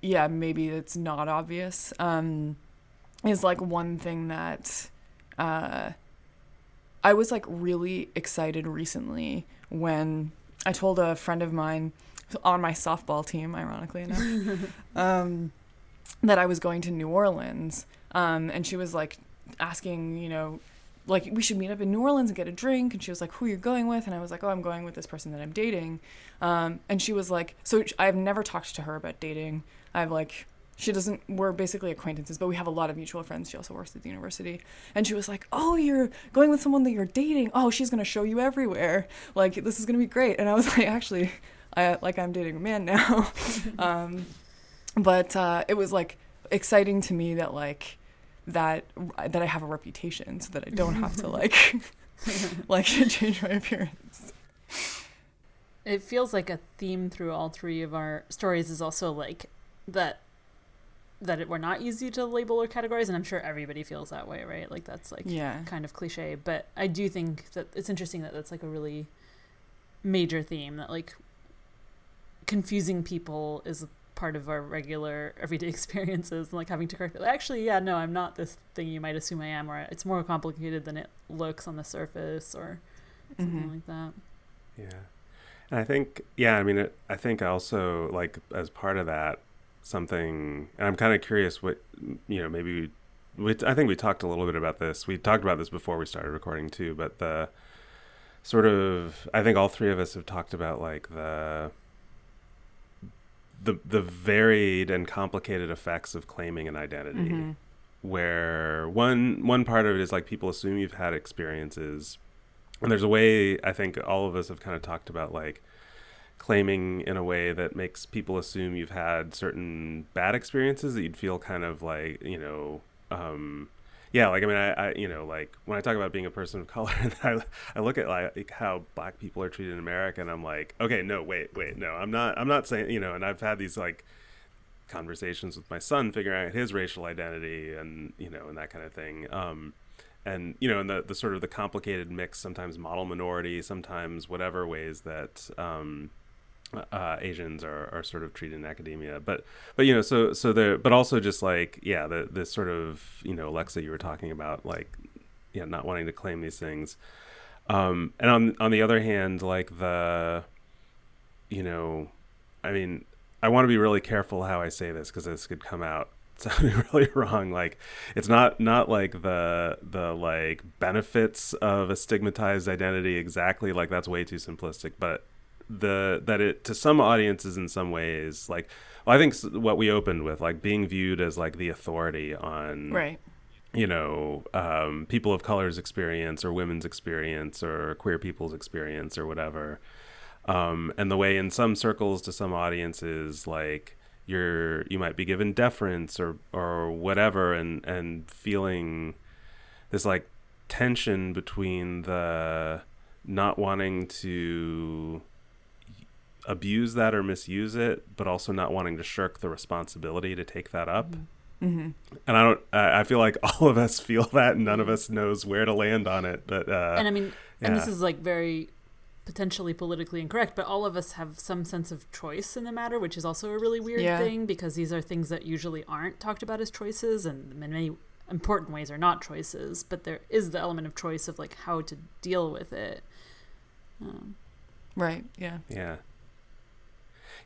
it's not obvious is like one thing that I was like really excited recently when I told a friend of mine on my softball team, ironically enough, that I was going to New Orleans. And she was like asking, you know, like, we should meet up in New Orleans and get a drink. And she was like, who are you going with? And I was like, oh, I'm going with this person that I'm dating. And she was like, so I've never talked to her about dating. I've like, she doesn't, we're basically acquaintances, but we have a lot of mutual friends. She also works at the university. And she was like, oh, you're going with someone that you're dating. Oh, she's going to show you everywhere. Like, this is going to be great. And I was like, actually, I'm dating a man now. But it was like exciting to me that like, that I have a reputation so that I don't have to like like change my appearance. It feels like a theme through all three of our stories is also like that it were not easy to label or categorize, and I'm sure everybody feels that way, right? Like that's like kind of cliche, but I do think that it's interesting that that's like a really major theme, that like confusing people is part of our regular everyday experiences, and like having to correct it. Actually, yeah, no, I'm not this thing you might assume I am, or it's more complicated than it looks on the surface, or something like that. Yeah. And I think, yeah, I mean, I think also like as part of that, something, and I'm kind of curious what, you know, maybe I think we talked a little bit about this. We talked about this before we started recording too, but the sort of, I think all three of us have talked about like the varied and complicated effects of claiming an identity, where one part of it is like people assume you've had experiences, and there's a way I think all of us have kind of talked about like claiming in a way that makes people assume you've had certain bad experiences that you'd feel kind of like, you know, like, I mean, I you know, like when I talk about being a person of color, I look at like how Black people are treated in America, and I'm like, okay, no, wait, no, I'm not saying, you know, and I've had these like conversations with my son figuring out his racial identity, and, you know, and that kind of thing. And, you know, and the sort of the complicated mix, sometimes model minority, sometimes whatever ways that, Asians are sort of treated in academia, but you know, so there, but also just like, yeah, the sort of, you know, Alexa, you were talking about like, yeah, not wanting to claim these things. And on the other hand, like you know, I mean, I want to be really careful how I say this, because this could come out sounding really wrong. Like, it's not like the like benefits of a stigmatized identity exactly, like that's way too simplistic, but that it, to some audiences in some ways, like, well, I think what we opened with, like being viewed as like the authority on, right, you know, people of color's experience, or women's experience, or queer people's experience, or whatever, and the way in some circles, to some audiences, like you might be given deference or whatever, and feeling this like tension between the not wanting to abuse that or misuse it, but also not wanting to shirk the responsibility to take that up. And I feel like all of us feel that, and none of us knows where to land on it, but and I mean, and this is like very potentially politically incorrect, but all of us have some sense of choice in the matter, which is also a really weird thing, because these are things that usually aren't talked about as choices, and in many important ways are not choices, but there is the element of choice of like how to deal with it. Right.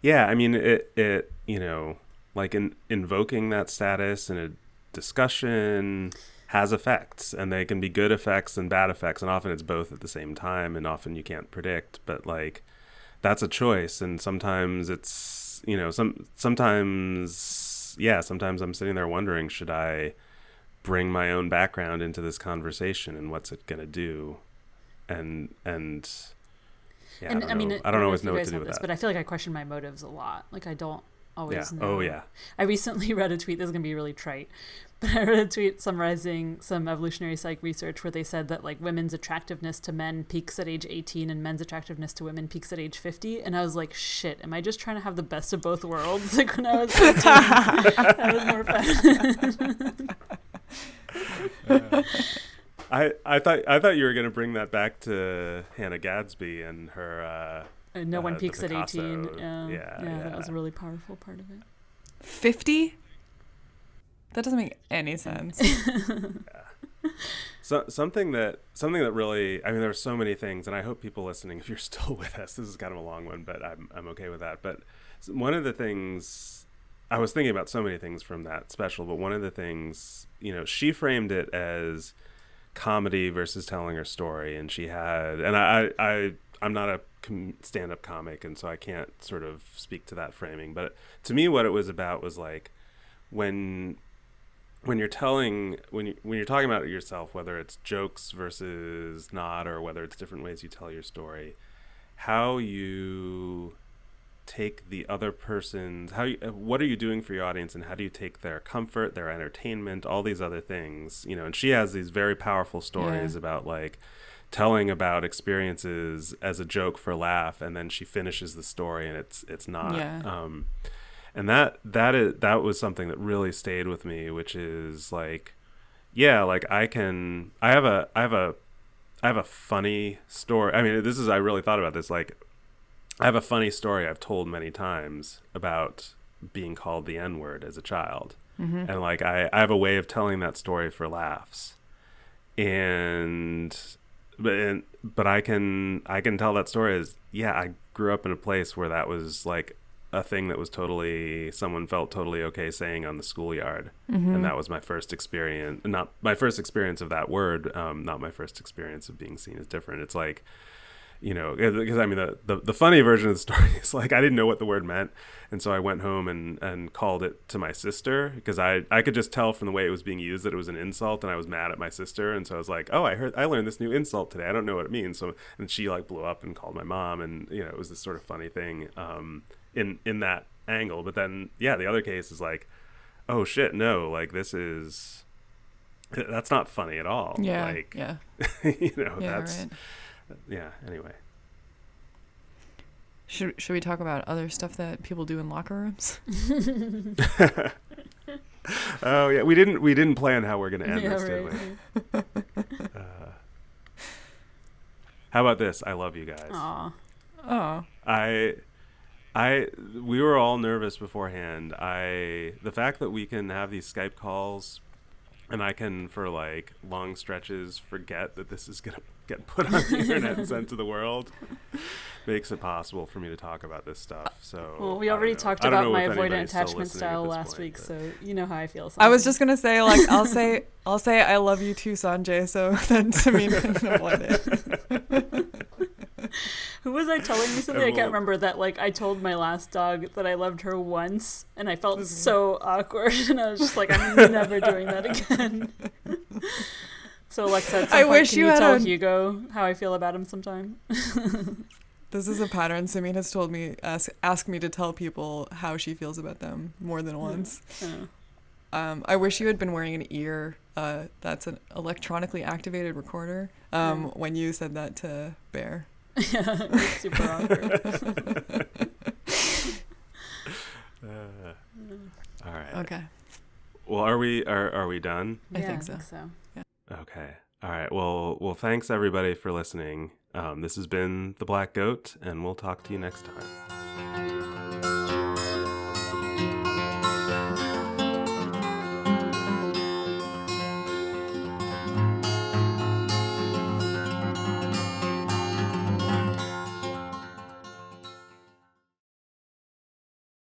Yeah, I mean, it you know, like invoking that status in a discussion has effects, and they can be good effects and bad effects, and often it's both at the same time, and often you can't predict, but like that's a choice, and sometimes it's, you know, sometimes I'm sitting there wondering, should I bring my own background into this conversation, and what's it going to do? And yeah, and I don't know what to do with that. But I feel like I question my motives a lot. Like, I don't always know. Oh, yeah. I recently read a tweet. This is going to be really trite. But I read a tweet summarizing some evolutionary psych research where they said that, like, women's attractiveness to men peaks at age 18 and men's attractiveness to women peaks at age 50. And I was like, shit, am I just trying to have the best of both worlds? Like, when I was 18, that was more fun. I thought you were going to bring that back to Hannah Gadsby and her no one peaks at 18. That was a really powerful part of it. 50? That doesn't make any sense. Yeah. So something that really, I mean, there are so many things, and I hope people listening, if you're still with us, this is kind of a long one, but I'm okay with that. But one of the things I was thinking about, so many things from that special, but one of the things, you know, she framed it as comedy versus telling her story, and she had, and I'm not a stand-up comic, and so I can't sort of speak to that framing, but to me what it was about was like, when you're talking about it yourself, whether it's jokes versus not, or whether it's different ways you tell your story, how you take the other person's, what are you doing for your audience, and how do you take their comfort, their entertainment, all these other things, you know? And she has these very powerful stories about like telling about experiences as a joke for laugh, and then she finishes the story and it's not. And that was something that really stayed with me, which is like, yeah, like I have a funny story. I mean, I really thought about this, like, I have a funny story I've told many times about being called the N-word as a child. Mm-hmm. And like, I have a way of telling that story for laughs. But I can tell that story as, yeah, I grew up in a place where that was like a thing that was someone felt totally okay saying on the schoolyard. Mm-hmm. And that was my first experience, not my first experience of that word, not my first experience of being seen as different. It's like, you know, because I mean, the funny version of the story is like, I didn't know what the word meant. And so I went home and called it to my sister, because I could just tell from the way it was being used that it was an insult, and I was mad at my sister. And so I was like, oh, I learned this new insult today. I don't know what it means. So, and she like blew up and called my mom, and, you know, it was this sort of funny thing in that angle. But then, yeah, the other case is like, oh shit, no, like that's not funny at all. Yeah. Like, yeah. You know, yeah, that's right. Yeah, anyway. Should we talk about other stuff that people do in locker rooms? Oh, yeah. We didn't plan how we're going to end this, did we? How about this? I love you guys. Aw. Oh. We were all nervous beforehand. The fact that we can have these Skype calls, and I can, for like long stretches, forget that this is going to get put on the internet and sent to the world, makes it possible for me to talk about this stuff. So, well, we already talked about my avoidant attachment style last week, but... so you know how I feel. Sanjay. I was just gonna say, like, I'll say I love you too, Sanjay. So then Simine can avoid it. Who was I telling me something? I can't remember that. Like, I told my last dog that I loved her once, and I felt so awkward, and I was just like, I'm never doing that again. So Alexa, at some point, can you tell Hugo how I feel about him sometime? This is a pattern. Simine has told me, ask me to tell people how she feels about them more than once. I wish you had been wearing an ear. That's an electronically activated recorder. When you said that to Bear. Yeah, it's super awkward. All right. Okay. Well, are we done? Yeah, I think so. Yeah. Okay. All right. Well, thanks everybody for listening. This has been The Black Goat, and we'll talk to you next time.